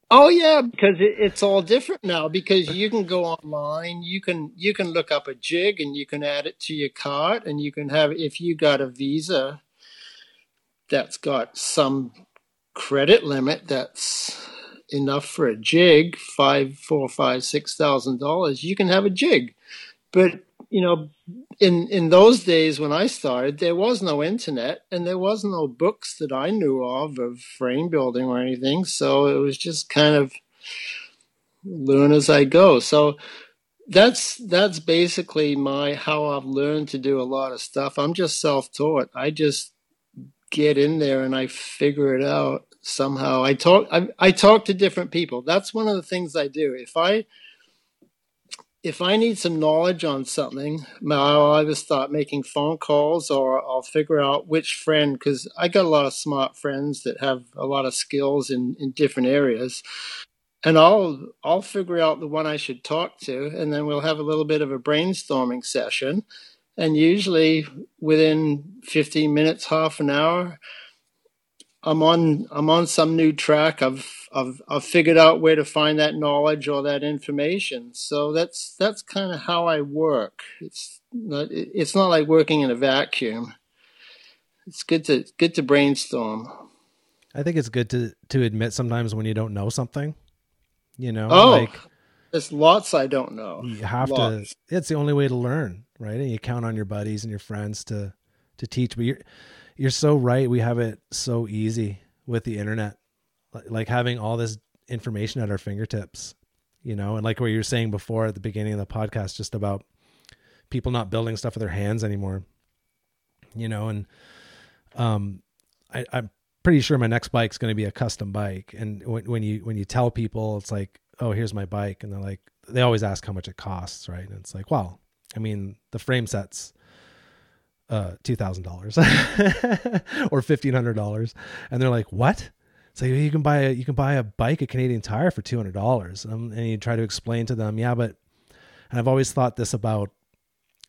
Oh yeah, because it's all different now. Because you can go online, you can look up a jig, and you can add it to your cart, and you can have, if you got a Visa that's got some credit limit that's enough for a jig, $6,000, you can have a jig. But you know, in those days when I started, there was no internet and there was no books that I knew of frame building or anything. So it was just kind of learn as I go. So that's basically how I've learned to do a lot of stuff. I'm just self-taught. I just get in there and I figure it out somehow. I talk to different people. That's one of the things I do. If I need some knowledge on something, I'll either start making phone calls or I'll figure out which friend, because I got a lot of smart friends that have a lot of skills in different areas. And I'll figure out the one I should talk to, and then we'll have a little bit of a brainstorming session. And usually within 15 minutes, half an hour, I'm on some new track. I've figured out where to find that knowledge or that information. So that's kind of how I work. It's not like working in a vacuum. It's good to brainstorm. I think it's good to admit sometimes when you don't know something. You know, there's lots I don't know. You have lots. It's the only way to learn, right? And you count on your buddies and your friends to teach. But you're so right. We have it so easy with the internet, like having all this information at our fingertips, you know, and like what you were saying before at the beginning of the podcast, just about people not building stuff with their hands anymore, you know, and I'm pretty sure my next bike's going to be a custom bike. And when you tell people, it's like, oh, here's my bike. And they're like, they always ask how much it costs. Right. And it's like, well, I mean, the frame set's $2,000 or $1,500. And they're like, what? So you can buy a bike at Canadian Tire for $200. And you try to explain to them, yeah, but, and I've always thought this about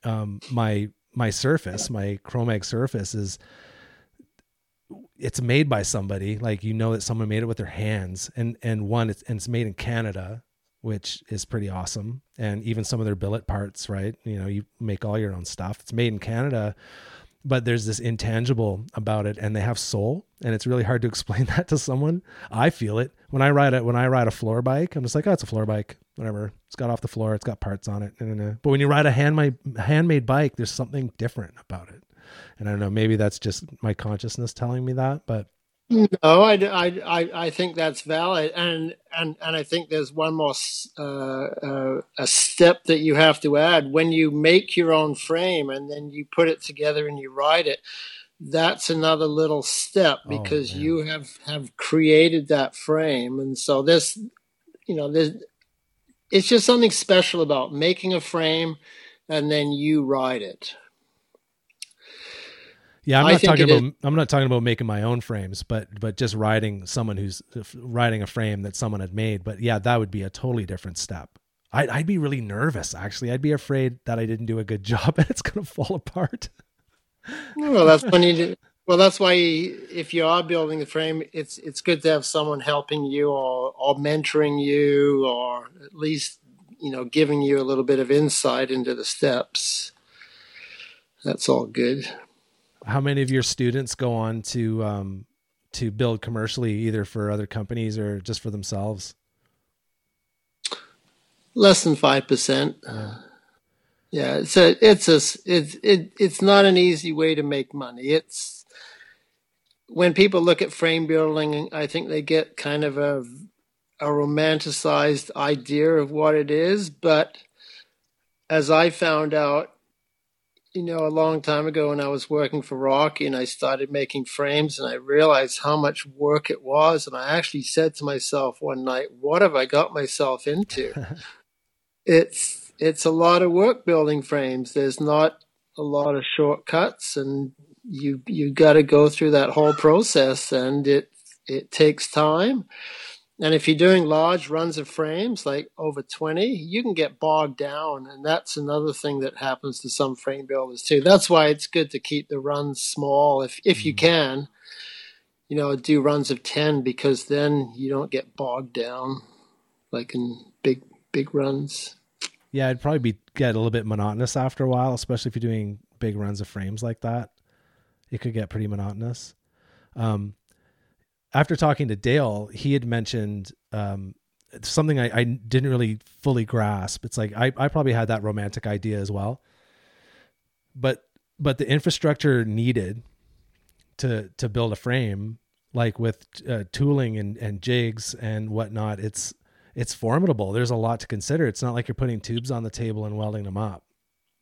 my Surface, my Chromag Surface, is it's made by somebody, like, you know, that someone made it with their hands, and it's made in Canada, which is pretty awesome. And even some of their billet parts, right? You know, you make all your own stuff. It's made in Canada, but there's this intangible about it, and they have soul, and it's really hard to explain that to someone. I feel it when I ride a floor bike. I'm just like, oh, it's a floor bike, whatever. It's got off the floor. It's got parts on it. But when you ride a handmade bike, there's something different about it. And I don't know, maybe that's just my consciousness telling me that, but no, I think that's valid, and I think there's one more a step that you have to add. When you make your own frame and then you put it together and you ride it, that's another little step, because you have created that frame. And so this, you know, it's just something special about making a frame and then you ride it. Yeah, I'm not talking about making my own frames, but just riding someone who's riding a frame that someone had made. But yeah, that would be a totally different step. I'd be really nervous, actually. I'd be afraid that I didn't do a good job and it's going to fall apart. Well, that's funny. That's why if you are building the frame, it's good to have someone helping you or mentoring you, or at least, you know, giving you a little bit of insight into the steps. That's all good. How many of your students go on to build commercially, either for other companies or just for themselves? Less than 5%. Yeah, it's not an easy way to make money. It's when people look at frame building, I think they get kind of a romanticized idea of what it is. But as I found out, you know, a long time ago when I was working for Rocky and I started making frames, and I realized how much work it was. And I actually said to myself one night, what have I got myself into? It's a lot of work building frames. There's not a lot of shortcuts, and you got to go through that whole process, and it takes time. And if you're doing large runs of frames, like over 20, you can get bogged down. And that's another thing that happens to some frame builders too. That's why it's good to keep the runs small. If you can, you know, do runs of 10, because then you don't get bogged down like in big runs. Yeah, it'd probably get a little bit monotonous after a while, especially if you're doing big runs of frames like that. It could get pretty monotonous. After talking to Dale, he had mentioned something I didn't really fully grasp. It's like I probably had that romantic idea as well, but the infrastructure needed to build a frame, like with tooling and jigs and whatnot, it's formidable. There's a lot to consider. It's not like you're putting tubes on the table and welding them up.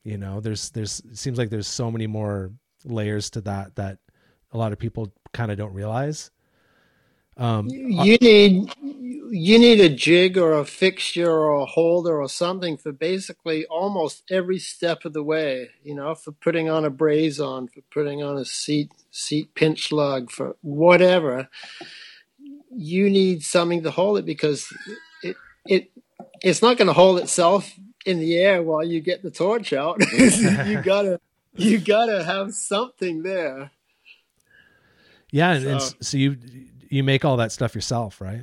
You know, it seems like there's so many more layers to that a lot of people kind of don't realize. You need a jig or a fixture or a holder or something for basically almost every step of the way, you know, for putting on a braze on, for putting on a seat pinch lug, for whatever. You need something to hold it, because it's not going to hold itself in the air while you get the torch out. you gotta have something there. Yeah. So. And so you make all that stuff yourself, right?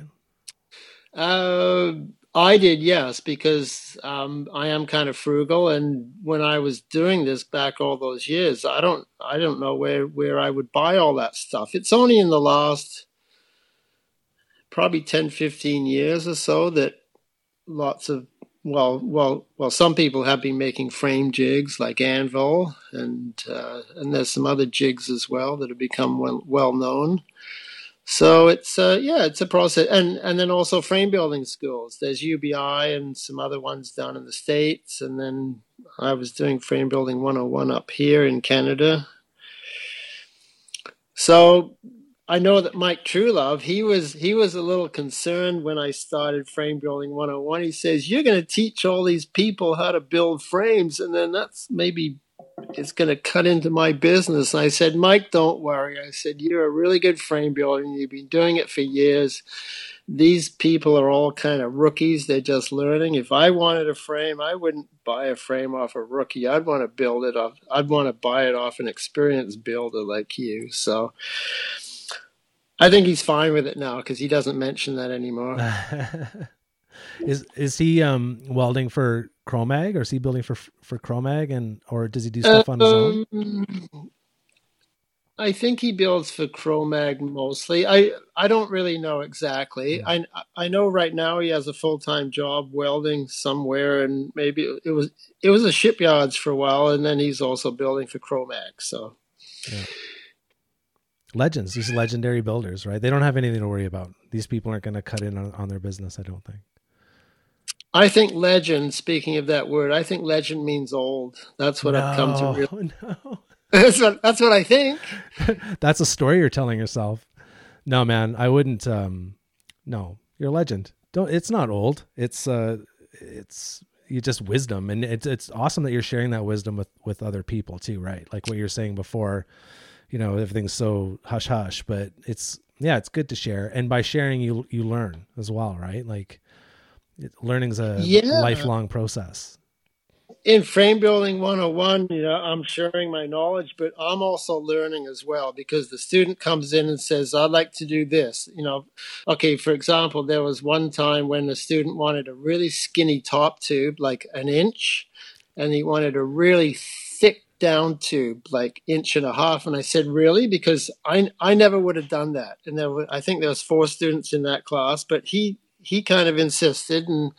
I did, yes, because I am kind of frugal, and when I was doing this back all those years, I don't know where I would buy all that stuff. It's only in the last probably 10, 15 years or so that lots of some people have been making frame jigs like Anvil, and there's some other jigs as well that have become well known. So it's it's a process, and then also frame building schools. There's UBI and some other ones down in the States, and then I was doing Frame Building 101 up here in Canada. So I know that Mike Trulove, he was a little concerned when I started Frame Building 101. He says, "You're going to teach all these people how to build frames, and then that's maybe." It's going to cut into my business. And I said, Mike, don't worry. I said, you're a really good frame builder. You've been doing it for years. These people are all kind of rookies. They're just learning. If I wanted a frame, I wouldn't buy a frame off a rookie. I'd want to build it off. I'd want to buy it off an experienced builder like you. So I think he's fine with it now, because he doesn't mention that anymore. Is he welding for Chromag, or is he building for Chromag, or does he do stuff on his own? I think he builds for Chromag mostly. I don't really know exactly. Yeah. I know right now he has a full-time job welding somewhere, and maybe it was a shipyards for a while, and then he's also building for Chromag. So yeah. Legends, these legendary builders, right? They don't have anything to worry about. These people aren't going to cut in on their business, I don't think. I think legend, speaking of that word, I think legend means old. That's what I've come to realize. No. That's what I think. That's a story you're telling yourself. No, man, I wouldn't. No, you're a legend. don't, it's not old. It's you just wisdom. And it's awesome that you're sharing that wisdom with other people too. Right. Like what you were saying before, you know, everything's so hush hush, but it's, yeah, it's good to share. And by sharing, you learn as well. Right. Like learning's a lifelong process. In Frame Building 101, you know, I'm sharing my knowledge, but I'm also learning as well, because the student comes in and says, I'd like to do this. You know, okay, for example, there was one time when the student wanted a really skinny top tube, like an inch, and he wanted a really thick down tube, like inch and a half. And I said, really? Because I never would have done that. And there were, I think there was 4 students in that class, but he kind of insisted, and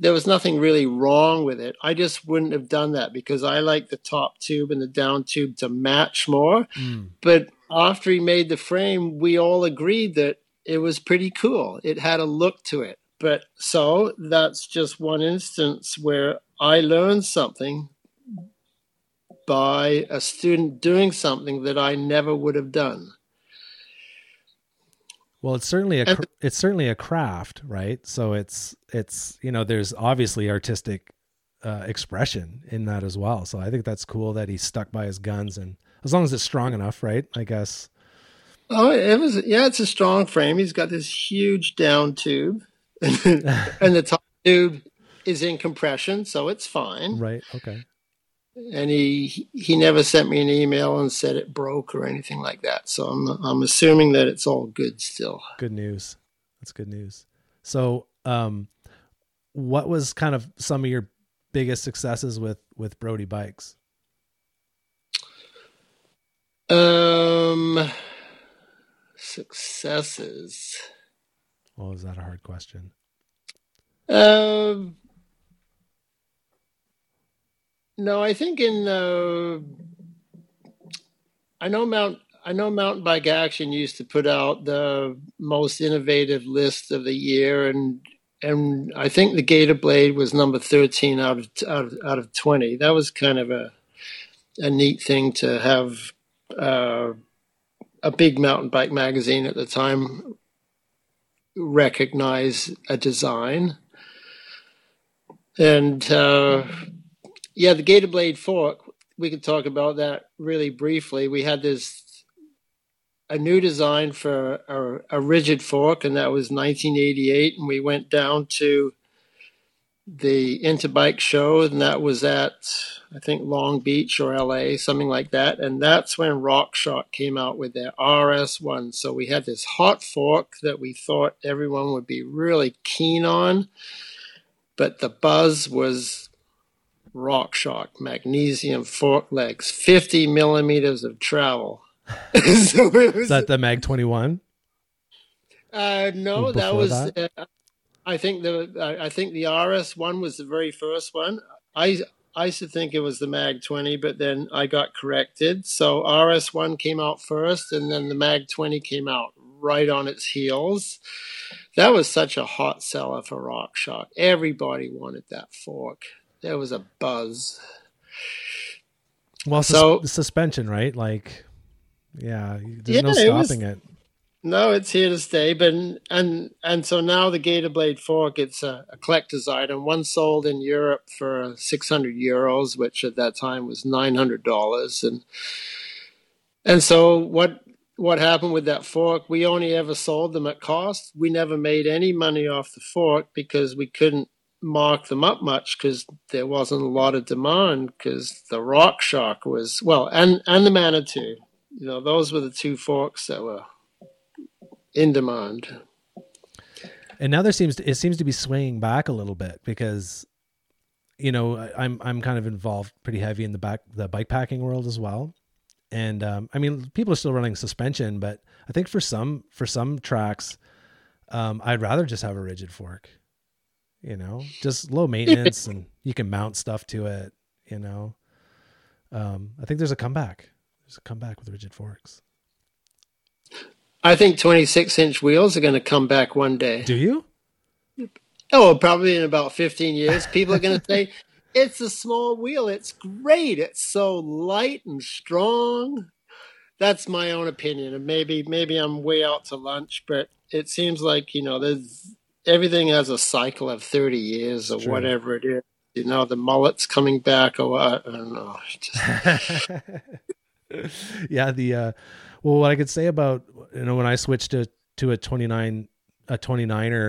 there was nothing really wrong with it. I just wouldn't have done that because I like the top tube and the down tube to match more. Mm. But after he made the frame, we all agreed that it was pretty cool. It had a look to it. But so that's just one instance where I learned something by a student doing something that I never would have done. Well, it's certainly a craft, right? So it's, you know, there's obviously artistic expression in that as well. So I think that's cool that he stuck by his guns, and as long as it's strong enough, right? I guess. Oh, it's a strong frame. He's got this huge down tube and the top tube is in compression. So it's fine. Right. Okay. And he never sent me an email and said it broke or anything like that. So I'm assuming that it's all good still. Good news. That's good news. So, what was kind of some of your biggest successes with Brody Bikes? Successes. Well, is that a hard question? No, I think I know Mountain Bike Action used to put out the most innovative list of the year, and I think the Gator Blade was number 13 out of 20. That was kind of a neat thing to have a big mountain bike magazine at the time recognize a design, and. Yeah, the Gator Blade fork, we could talk about that really briefly. We had a new design for a rigid fork, and that was 1988. And we went down to the Interbike show, and that was at, I think, Long Beach or LA, something like that. And that's when RockShox came out with their RS1. So we had this hot fork that we thought everyone would be really keen on, but the buzz was RockShox magnesium fork legs, 50 millimeters of travel. So it was, is that the Mag 21? No, that was. That? I think the RS1 was the very first one. I used to think it was the Mag 20, but then I got corrected. So RS1 came out first, and then the Mag 20 came out right on its heels. That was such a hot seller for RockShox. Everybody wanted that fork. There was a buzz. Well, so suspension, right? Like, yeah, there's no stopping it. No, it's here to stay. But and so now the Gator Blade fork, it's a collector's item. One sold in Europe for 600 euros, which at that time was $900. And so what happened with that fork? We only ever sold them at cost. We never made any money off the fork because we couldn't mark them up much because there wasn't a lot of demand, because the RockShox was, well, and the Manitou, you know, those were the two forks that were in demand. And now it seems to be swinging back a little bit, because, you know, I'm kind of involved pretty heavy in the bike packing world as well. And I mean, people are still running suspension, but I think for some tracks, I'd rather just have a rigid fork. You know, just low maintenance, and you can mount stuff to it, you know. I think there's a comeback. There's a comeback with rigid forks. I think 26-inch wheels are going to come back one day. Do you? Oh, probably in about 15 years. People are going to say, it's a small wheel. It's great. It's so light and strong. That's my own opinion. And maybe I'm way out to lunch, but it seems like, you know, there's... everything has a cycle of 30 years or whatever it is. You know, the mullet's coming back or I don't know. Yeah, the well, what I could say about, you know, when I switched to a 29er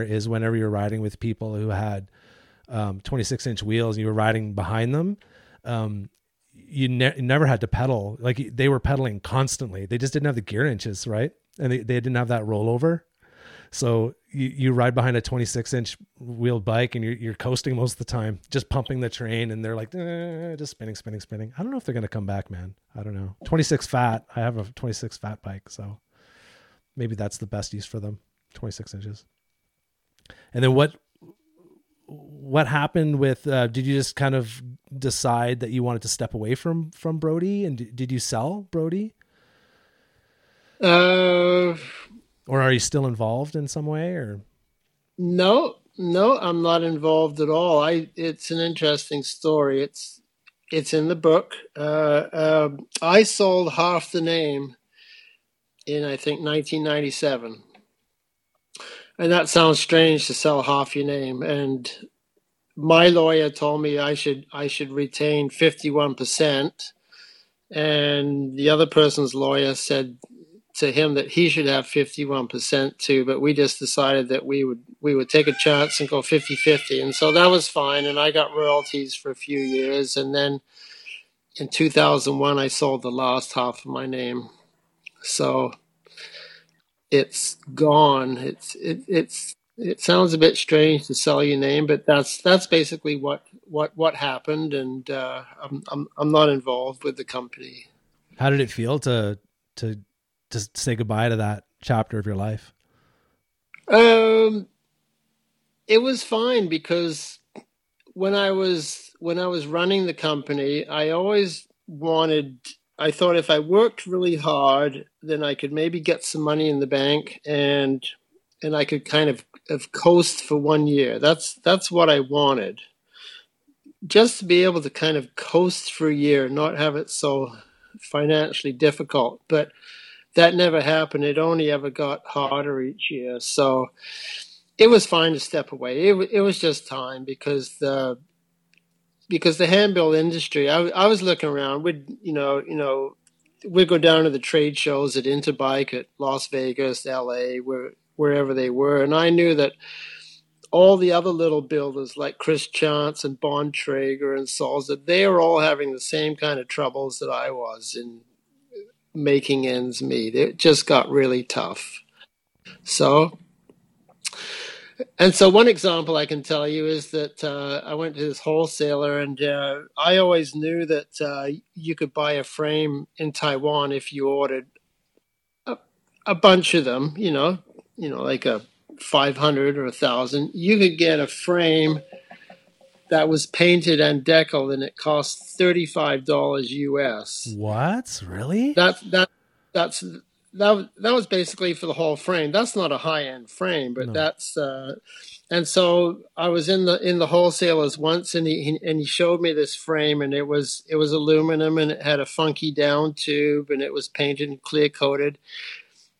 is whenever you're riding with people who had 26-inch wheels and you were riding behind them, you never had to pedal. Like, they were pedaling constantly. They just didn't have the gear inches, right? And they didn't have that rollover. So you ride behind a 26-inch wheeled bike and you're coasting most of the time, just pumping the terrain, and they're like, just spinning. I don't know if they're going to come back, man. I don't know. 26 fat. I have a 26 fat bike, so maybe that's the best use for them, 26 inches. And then what happened with, did you just kind of decide that you wanted to step away from Brody, and did you sell Brody? Or are you still involved in some way, or? No, I'm not involved at all. It's an interesting story. It's in the book. I sold half the name in, I think, 1997. And that sounds strange, to sell half your name. And my lawyer told me I should retain 51%. And the other person's lawyer said to him that he should have 51% too, but we just decided that we would take a chance and go 50-50. And so that was fine. And I got royalties for a few years. And then in 2001, I sold the last half of my name. So it's gone. It sounds a bit strange to sell your name, but that's basically what happened. And, I'm not involved with the company. How did it feel to say goodbye to that chapter of your life? It was fine, because when I was running the company, I thought if I worked really hard, then I could maybe get some money in the bank and I could kind of coast for 1 year. That's what I wanted. Just to be able to kind of coast for a year, not have it so financially difficult. But that never happened. It only ever got harder each year. So it was fine to step away. It was just time, because the hand-built industry, I was looking around. We'd go down to the trade shows at Interbike, at Las Vegas, LA, wherever they were. And I knew that all the other little builders like Chris Chance and Bon Traeger and Salza, they were all having the same kind of troubles that I was in, making ends meet. It just got really tough. So one example I can tell you is that I went to this wholesaler, and I always knew that you could buy a frame in Taiwan if you ordered a bunch of them, you know, like a 500 or 1,000. You could get a frame that was painted and deckled, and it cost $35 US. What? Really? That was basically for the whole frame. That's not a high-end frame, but that's. And so I was in the wholesalers once, and he showed me this frame, and it was aluminum, and it had a funky down tube, and it was painted and clear coated.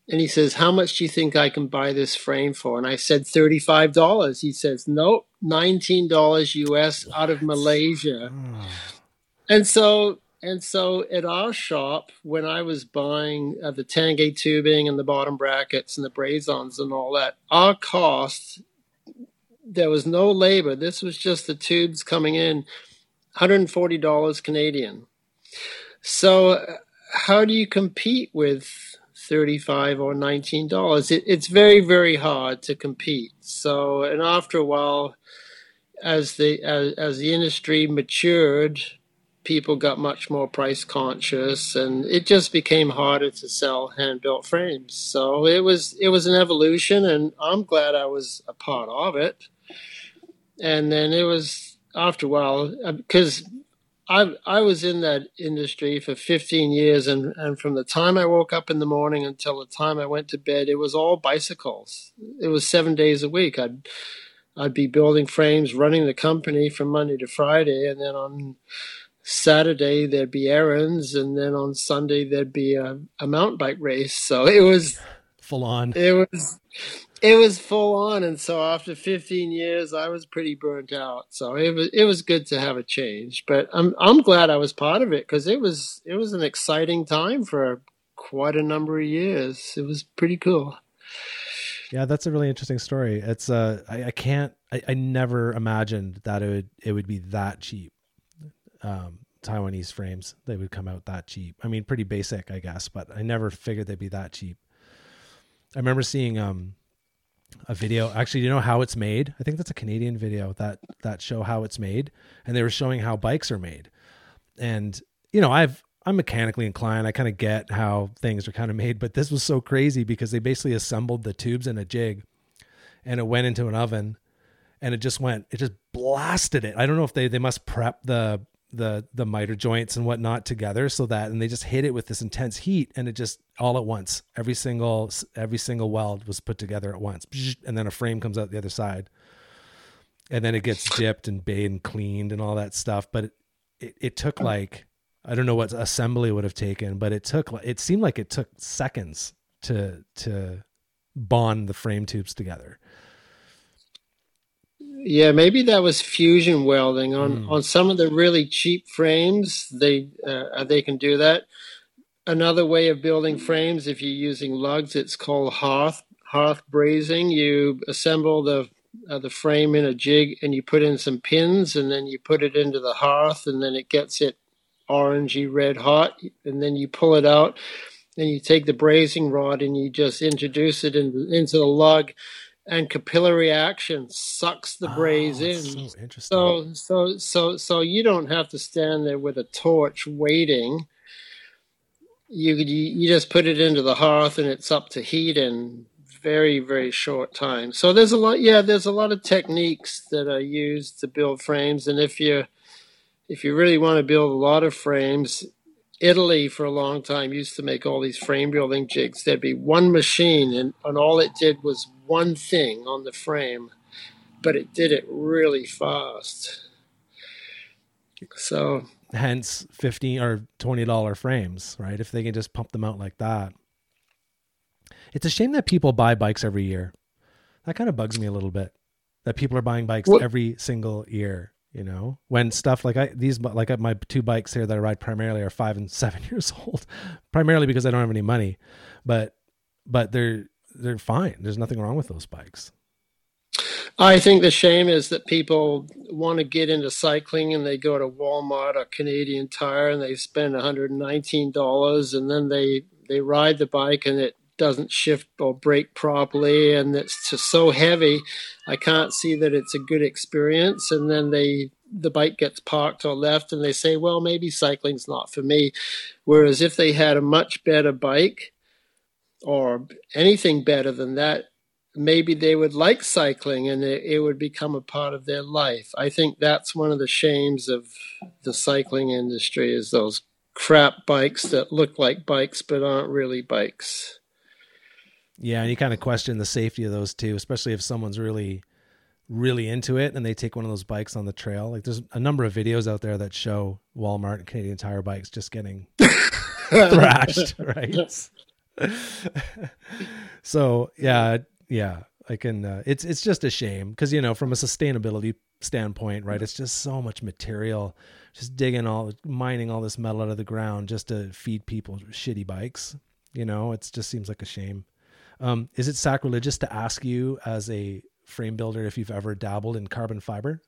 And he says, "How much do you think I can buy this frame for?" And I said, $35. He says, "Nope, $19 US out of Malaysia." And so at our shop, when I was buying the Tange tubing and the bottom brackets and the brazons and all that, our cost, there was no labor. This was just the tubes coming in, $140 Canadian. So how do you compete with $35 or $19? It's very, very hard to compete. So, and after a while, as the industry matured, people got much more price conscious, and it just became harder to sell hand-built frames. So it was an evolution, and I'm glad I was a part of it. And then it was, after a while, because I was in that industry for 15 years, and from the time I woke up in the morning until the time I went to bed, it was all bicycles. It was 7 days a week. I'd be building frames, running the company from Monday to Friday, and then on Saturday there'd be errands, and then on Sunday there'd be a mountain bike race. So it was full on. It was full on, and so after 15 years, I was pretty burnt out. So it was good to have a change, but I'm glad I was part of it because it was an exciting time for quite a number of years. It was pretty cool. Yeah, that's a really interesting story. It's I never imagined that it would be that cheap. Taiwanese frames, they would come out that cheap. I mean, pretty basic, I guess, but I never figured they'd be that cheap. I remember seeing a video. Actually, do you know How It's Made? I think that's a Canadian video that show How It's Made, and they were showing how bikes are made. And you know, I'm mechanically inclined. I kind of get how things are kind of made, but this was so crazy because they basically assembled the tubes in a jig, and it went into an oven, and it just blasted it. I don't know if they must prep the miter joints and whatnot together so that, and they just hit it with this intense heat, and it just all at once, every single weld was put together at once, and then a frame comes out the other side, and then it gets dipped and bathed and cleaned and all that stuff. But it took like, I don't know what assembly would have taken, but it seemed like it took seconds to bond the frame tubes together. Yeah, maybe that was fusion welding on some of the really cheap frames. They can do that. Another way of building frames, if you're using lugs, it's called hearth brazing. You assemble the frame in a jig, and you put in some pins, and then you put it into the hearth, and then it gets it orangey red hot, and then you pull it out, and you take the brazing rod and you just introduce it into the lug. And capillary action sucks the braze in. So interesting. So you don't have to stand there with a torch waiting. You just put it into the hearth, and it's up to heat in very, very short time. So there's a lot of techniques that are used to build frames. And if you really want to build a lot of frames, Italy for a long time used to make all these frame building jigs. There'd be one machine, and all it did was one thing on the frame, but it did it really fast. So hence $15 or $20 frames, right? If they can just pump them out like that. It's a shame that people buy bikes every year. That kind of bugs me a little bit, that people are buying bikes every single year. You know, when stuff like my two bikes here that I ride primarily are 5 and 7 years old, primarily because I don't have any money, but they're fine. There's nothing wrong with those bikes. I think the shame is that people want to get into cycling, and they go to Walmart or Canadian Tire, and they spend $119, and then they ride the bike, and it doesn't shift or brake properly, and it's just so heavy. I can't see that it's a good experience. And then the bike gets parked or left, and they say, well, maybe cycling's not for me. Whereas if they had a much better bike or anything better than that, maybe they would like cycling, and it would become a part of their life. I think that's one of the shames of the cycling industry, is those crap bikes that look like bikes but aren't really bikes. Yeah, and you kind of question the safety of those too, especially if someone's really, really into it and they take one of those bikes on the trail. Like, there's a number of videos out there that show Walmart and Canadian Tire bikes just getting thrashed, right? So yeah, I can. It's just a shame because, you know, from a sustainability standpoint, right? It's just so much material, just mining all this metal out of the ground just to feed people shitty bikes. You know, it just seems like a shame. Is it sacrilegious to ask you as a frame builder if you've ever dabbled in carbon fiber?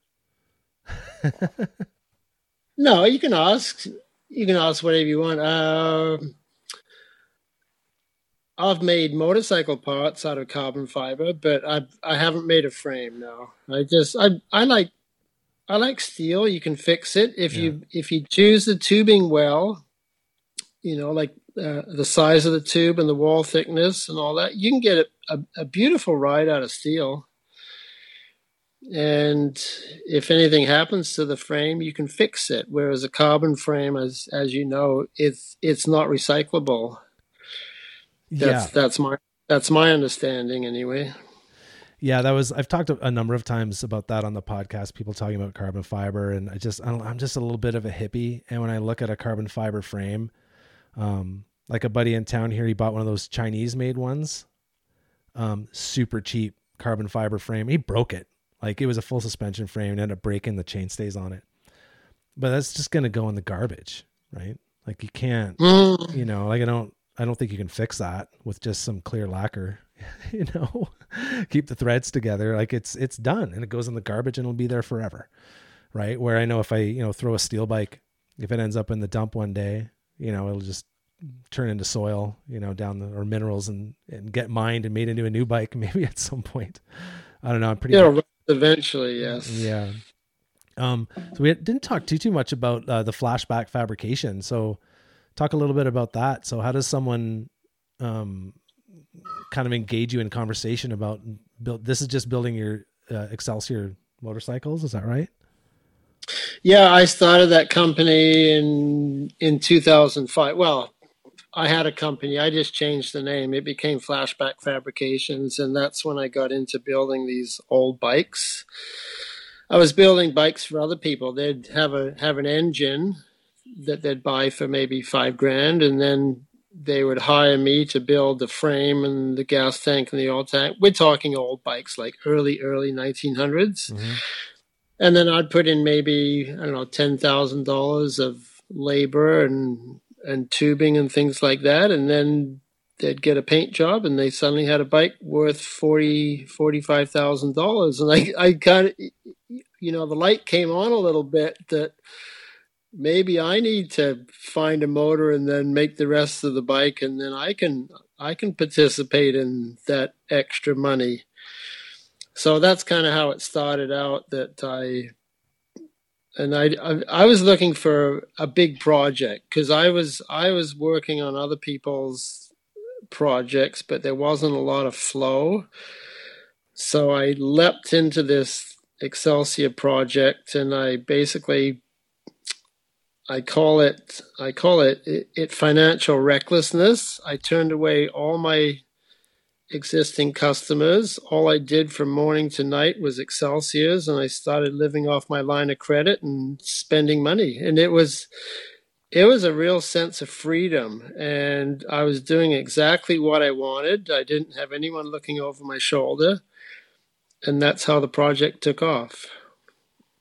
No, you can ask. You can ask whatever you want. I've made motorcycle parts out of carbon fiber, but I haven't made a frame. No, I like steel. You can fix it if you choose the tubing well. You know, like. The size of the tube and the wall thickness and all that, you can get a beautiful ride out of steel. And if anything happens to the frame, you can fix it. Whereas a carbon frame, as you know, it's not recyclable. That's my understanding anyway. Yeah, I've talked a number of times about that on the podcast, people talking about carbon fiber, and I'm just a little bit of a hippie. And when I look at a carbon fiber frame, like a buddy in town here, he bought one of those Chinese made ones super cheap carbon fiber frame. He broke it. Like, it was a full suspension frame and ended up breaking the chainstays on it. But that's just going to go in the garbage, right? Like, you can't, you know, like, I don't think you can fix that with just some clear lacquer, you know, keep the threads together. Like, it's done and it goes in the garbage and it'll be there forever. Right. Where I know if I, you know, throw a steel bike, if it ends up in the dump one day, you know, it'll just turn into soil, you know, down the, or minerals and get mined and made into a new bike. Maybe at some point, I don't know. I'm pretty, eventually. Yes. Yeah. So we didn't talk too much about the flashback fabrication. So talk a little bit about that. So how does someone kind of engage you in conversation about this is just building your Excelsior motorcycles. Is that right? Yeah, I started that company in 2005. Well, I had a company. I just changed the name. It became Flashback Fabrications, and that's when I got into building these old bikes. I was building bikes for other people. They'd have an engine that they'd buy for maybe $5,000, and then they would hire me to build the frame and the gas tank and the oil tank. We're talking old bikes, like early 1900s. Mm-hmm. And then I'd put in maybe, I don't know, $10,000 of labor and tubing and things like that. And then they'd get a paint job and they suddenly had a bike worth $45,000. And I kind of, you know, the light came on a little bit that maybe I need to find a motor and then make the rest of the bike. And then I can participate in that extra money. So that's kind of how it started out, that I was looking for a big project, because I was working on other people's projects, but there wasn't a lot of flow. So I leapt into this Excelsior project, and I basically, I call it financial recklessness. I turned away all my existing customers. All I did from morning to night was Excelsiors, and I started living off my line of credit and spending money. And it was a real sense of freedom, and I was doing exactly what I wanted. I didn't have anyone looking over my shoulder, and that's how the project took off.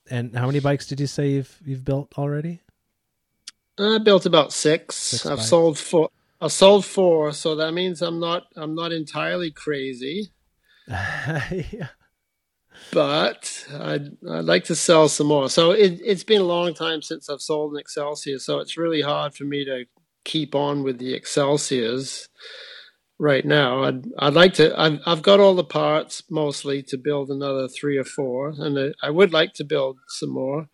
And how many bikes did you say you've built already? I built about six. I've sold four. I sold four, so that means I'm not entirely crazy. Yeah. But I'd like to sell some more. So it's been a long time since I've sold an Excelsior, so it's really hard for me to keep on with the Excelsiors right now. I'd like to. I've got all the parts mostly to build another three or four, and I would like to build some more.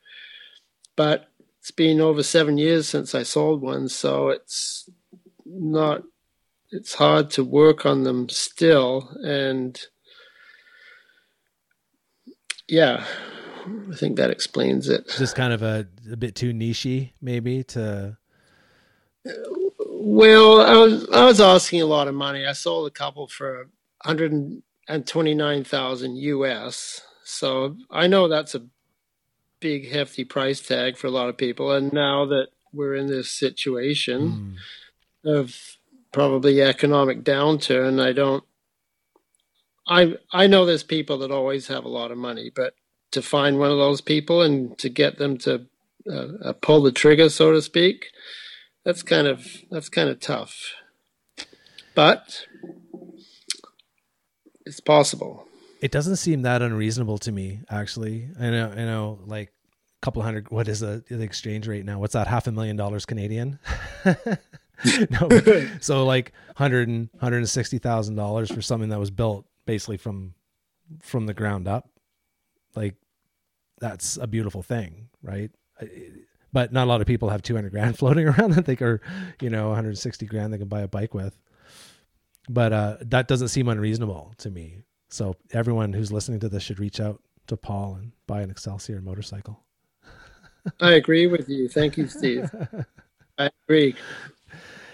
But it's been over 7 years since I sold one, so it's hard to work on them still. And yeah, I think that explains it. Just kind of a bit too nichey maybe to. Well, I was asking a lot of money. I sold a couple for $129,000 US. So I know that's a big hefty price tag for a lot of people. And now that we're in this situation, of probably economic downturn, I know there's people that always have a lot of money, but to find one of those people and to get them to pull the trigger, so to speak, that's kind of tough, but it's possible. It doesn't seem that unreasonable to me, actually. I know, like, a couple hundred, what is the exchange rate now? What's that, $500,000 Canadian? No, so like $160,000 for something that was built basically from the ground up. Like, that's a beautiful thing, right? But not a lot of people have $200,000 floating around that they are, you know, $160,000 they can buy a bike with. But that doesn't seem unreasonable to me. So everyone who's listening to this should reach out to Paul and buy an Excelsior motorcycle. I agree with you. Thank you, Steve. I agree.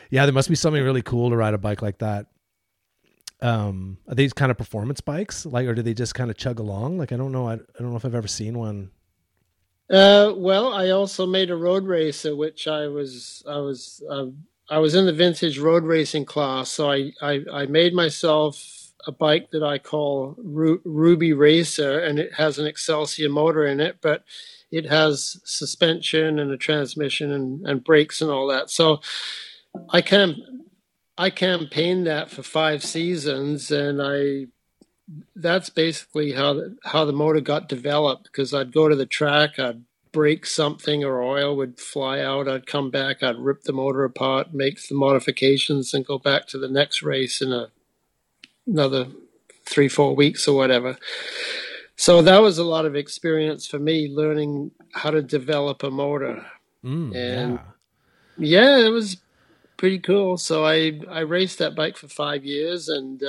Yeah, there must be something really cool to ride a bike like that. Are these kind of performance bikes, like, or do they just kind of chug along? Like, I don't know. I don't know if I've ever seen one. Well, I also made a road racer, which I was in the vintage road racing class. So I made myself a bike that I call Ruby Racer, and it has an Excelsior motor in it, but it has suspension and a transmission and brakes and all that. So I campaigned that for 5 seasons, and that's basically how the motor got developed, because I'd go to the track, I'd break something or oil would fly out, I'd come back, I'd rip the motor apart, make the modifications, and go back to the next race in another 3-4 weeks or whatever. So that was a lot of experience for me, learning how to develop a motor. And yeah, it was pretty cool. So I raced that bike for 5 years, and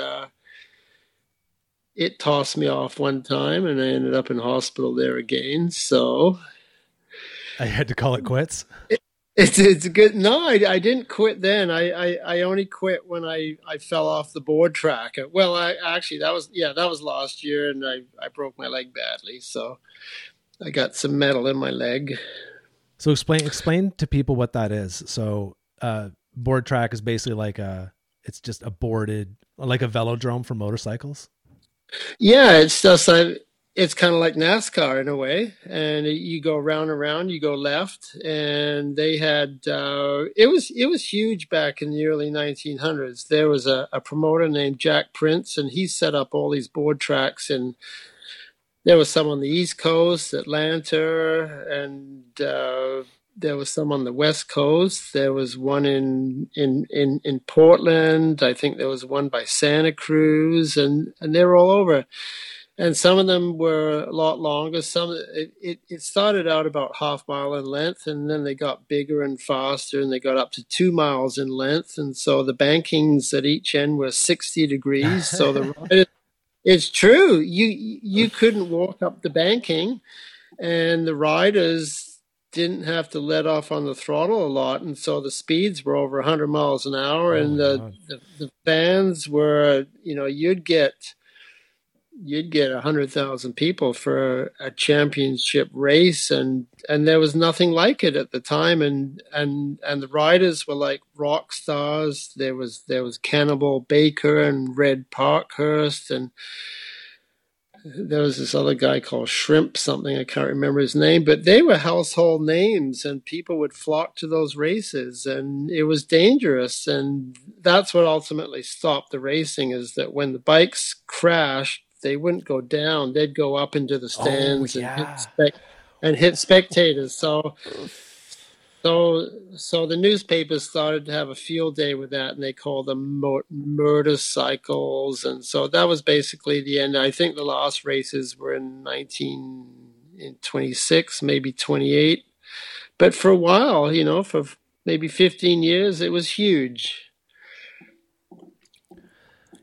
it tossed me off one time, and I ended up in hospital there again. So I had to call it quits. It's good. No, I didn't quit then. I only quit when I fell off the board track. Well, that was last year, and I broke my leg badly. So I got some metal in my leg. So explain to people what that is. So board track is basically like it's just a boarded, like a velodrome for motorcycles. Yeah, it's just it's kind of like NASCAR in a way, and you go round and round, you go left, and they had it was huge back in the early 1900s. There was a promoter named Jack Prince, and he set up all these board tracks, and there was some on the East Coast, Atlanta, and there was some on the West Coast. There was one in Portland. I think there was one by Santa Cruz, and they were all over. And some of them were a lot longer. It started out about 1/2 mile in length, and then they got bigger and faster, and they got up to 2 miles in length. And so the bankings at each end were 60 degrees. So it's true. You couldn't walk up the banking, and the riders didn't have to let off on the throttle a lot, and so the speeds were over 100 miles an hour, and the fans were, you'd get 100,000 people for a championship race, and there was nothing like it at the time, and the riders were like rock stars. There was Cannibal Baker and Red Parkhurst, and there was this other guy called Shrimp something, I can't remember his name, but they were household names, and people would flock to those races, and it was dangerous. And that's what ultimately stopped the racing, is that when the bikes crashed, they wouldn't go down. They'd go up into the stands and hit spectators. So the newspapers started to have a field day with that, and they called them murder cycles. And so that was basically the end. I think the last races were in 26, maybe 28. But for a while, for maybe 15 years, it was huge.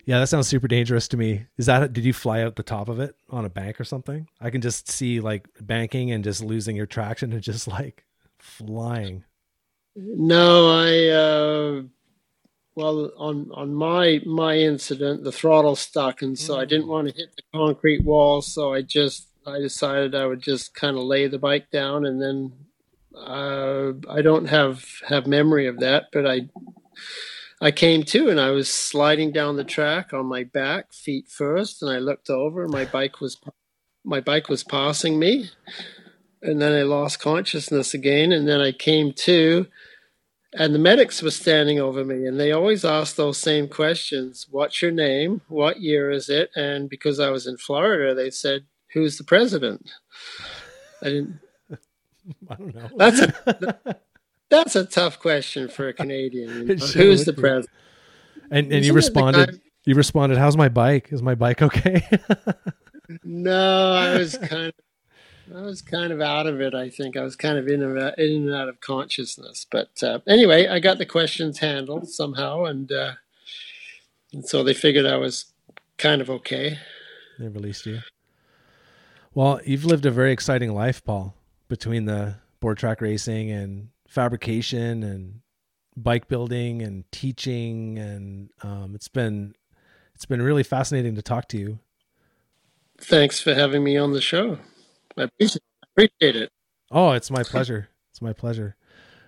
Yeah, that sounds super dangerous to me. Did you fly out the top of it on a bank or something? I can just see like banking and just losing your traction and just like flying. No, on my incident, the throttle stuck, and so I didn't want to hit the concrete wall, so I decided I would just kind of lay the bike down, and then I don't have memory of that, but I came to, and I was sliding down the track on my back, feet first, and I looked over, and my bike was passing me. And then I lost consciousness again, and then I came to, and the medics were standing over me, and they always asked those same questions. What's your name? What year is it? And because I was in Florida, they said, who's the president? I don't know. That's a tough question for a Canadian. Who's the president? And you responded, how's my bike? Is my bike okay? No, I was kind of out of it, I think. I was kind of in and out of consciousness. But anyway, I got the questions handled somehow, and so they figured I was kind of okay. They released you. Well, you've lived a very exciting life, Paul, between the board track racing and fabrication and bike building and teaching, and it's been really fascinating to talk to you. Thanks for having me on the show. I appreciate it. Oh, it's my pleasure.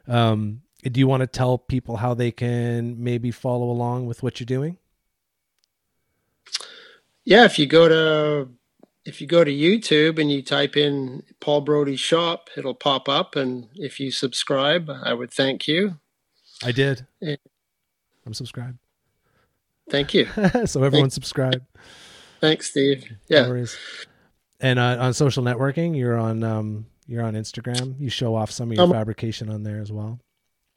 Do you want to tell people how they can maybe follow along with what you're doing? Yeah, if you go to YouTube and you type in Paul Brody's shop, it'll pop up. And if you subscribe, I would thank you. I did. Yeah. I'm subscribed. Thank you. So everyone subscribe. Thanks, Steve. Yeah. No worries. And on social networking, you're on Instagram. You show off some of your fabrication on there as well.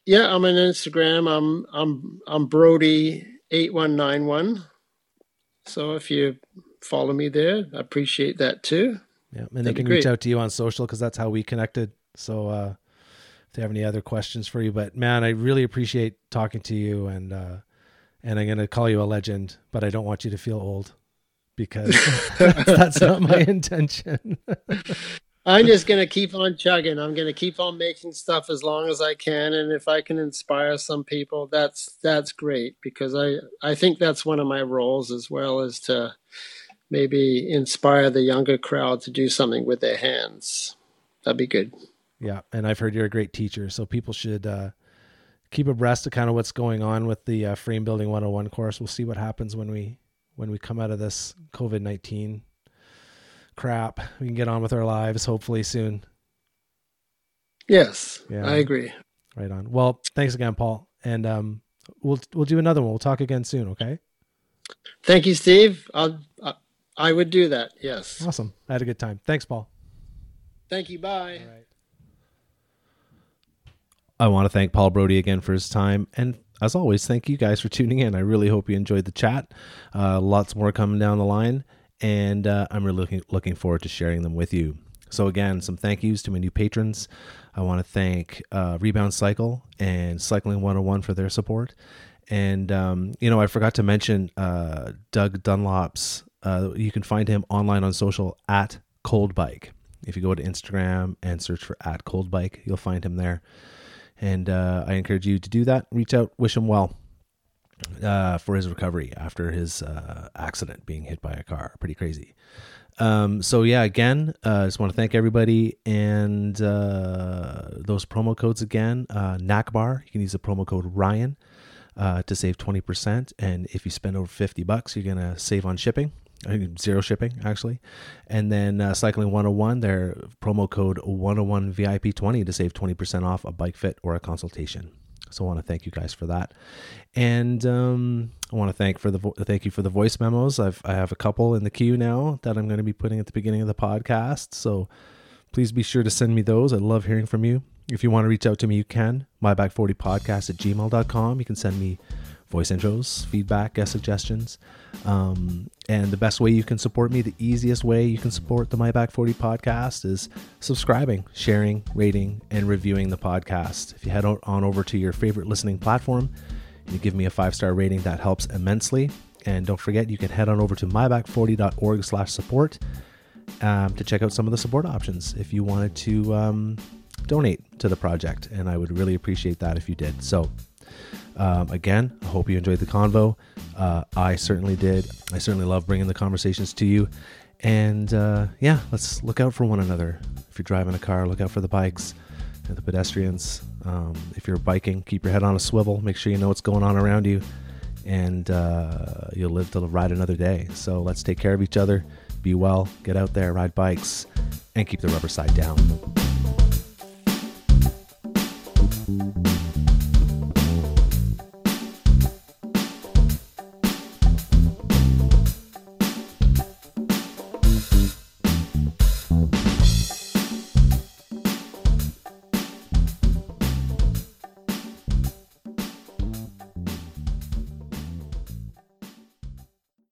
Yeah, I'm on Instagram. I'm Brody8191. So if you follow me there, I appreciate that too. Yeah, and they can reach out to you on social because that's how we connected. So if they have any other questions for you, but man, I really appreciate talking to you, and I'm gonna call you a legend, but I don't want you to feel old because that's not my intention. I'm just going to keep on chugging. I'm going to keep on making stuff as long as I can. And if I can inspire some people, that's great, because I think that's one of my roles as well, is to maybe inspire the younger crowd to do something with their hands. That'd be good. Yeah. And I've heard you're a great teacher. So people should keep abreast of kind of what's going on with the Frame Building 101 course. We'll see what happens when we come out of this COVID-19 crap. We can get on with our lives hopefully soon. Yes. Yeah. I agree. Right on. Well, thanks again, Paul, and we'll do another one. We'll talk again soon. Okay. Thank you, Steve. I would do that. Yes. Awesome. I had a good time. Thanks, Paul. Thank you. Bye. All right. I want to thank Paul Brody again for his time, and as always, thank you guys for tuning in. I really hope you enjoyed the chat. Lots more coming down the line. And I'm really looking forward to sharing them with you. So again, some thank yous to my new patrons. I want to thank Rebound Cycle and Cycling 101 for their support. And, I forgot to mention Doug Dunlop's. You can find him online on social at Cold Bike. If you go to Instagram and search for at Cold Bike, you'll find him there. And I encourage you to do that. Reach out, wish him well for his recovery after his accident, being hit by a car. Pretty crazy. So yeah, again, I just want to thank everybody, and those promo codes again, NACBAR, you can use the promo code Ryan to save 20%, and if you spend over $50, you're going to save on shipping. I mean, zero shipping actually. And then Cycling 101, their promo code 101VIP20 to save 20% off a bike fit or a consultation. So I want to thank you guys for that, and I want to thank you for the voice memos. I have a couple in the queue now that I'm going to be putting at the beginning of the podcast. So please be sure to send me those. I love hearing from you. If you want to reach out to me, you can myback40podcast@gmail.com. You can send me voice intros, feedback, guest suggestions, and the best way you can support me, the easiest way you can support the My Back 40 podcast, is subscribing, sharing, rating, and reviewing the podcast. If you head on over to your favorite listening platform and you give me a 5-star rating, that helps immensely. And don't forget, you can head on over to myback40.org/support to check out some of the support options if you wanted to donate to the project, and I would really appreciate that if you did. So again, I hope you enjoyed the convo. I certainly did. I certainly love bringing the conversations to you. And yeah, let's look out for one another. If you're driving a car, look out for the bikes and the pedestrians. If you're biking, keep your head on a swivel. Make sure you know what's going on around you. And you'll live to ride another day. So let's take care of each other. Be well. Get out there, ride bikes, and keep the rubber side down.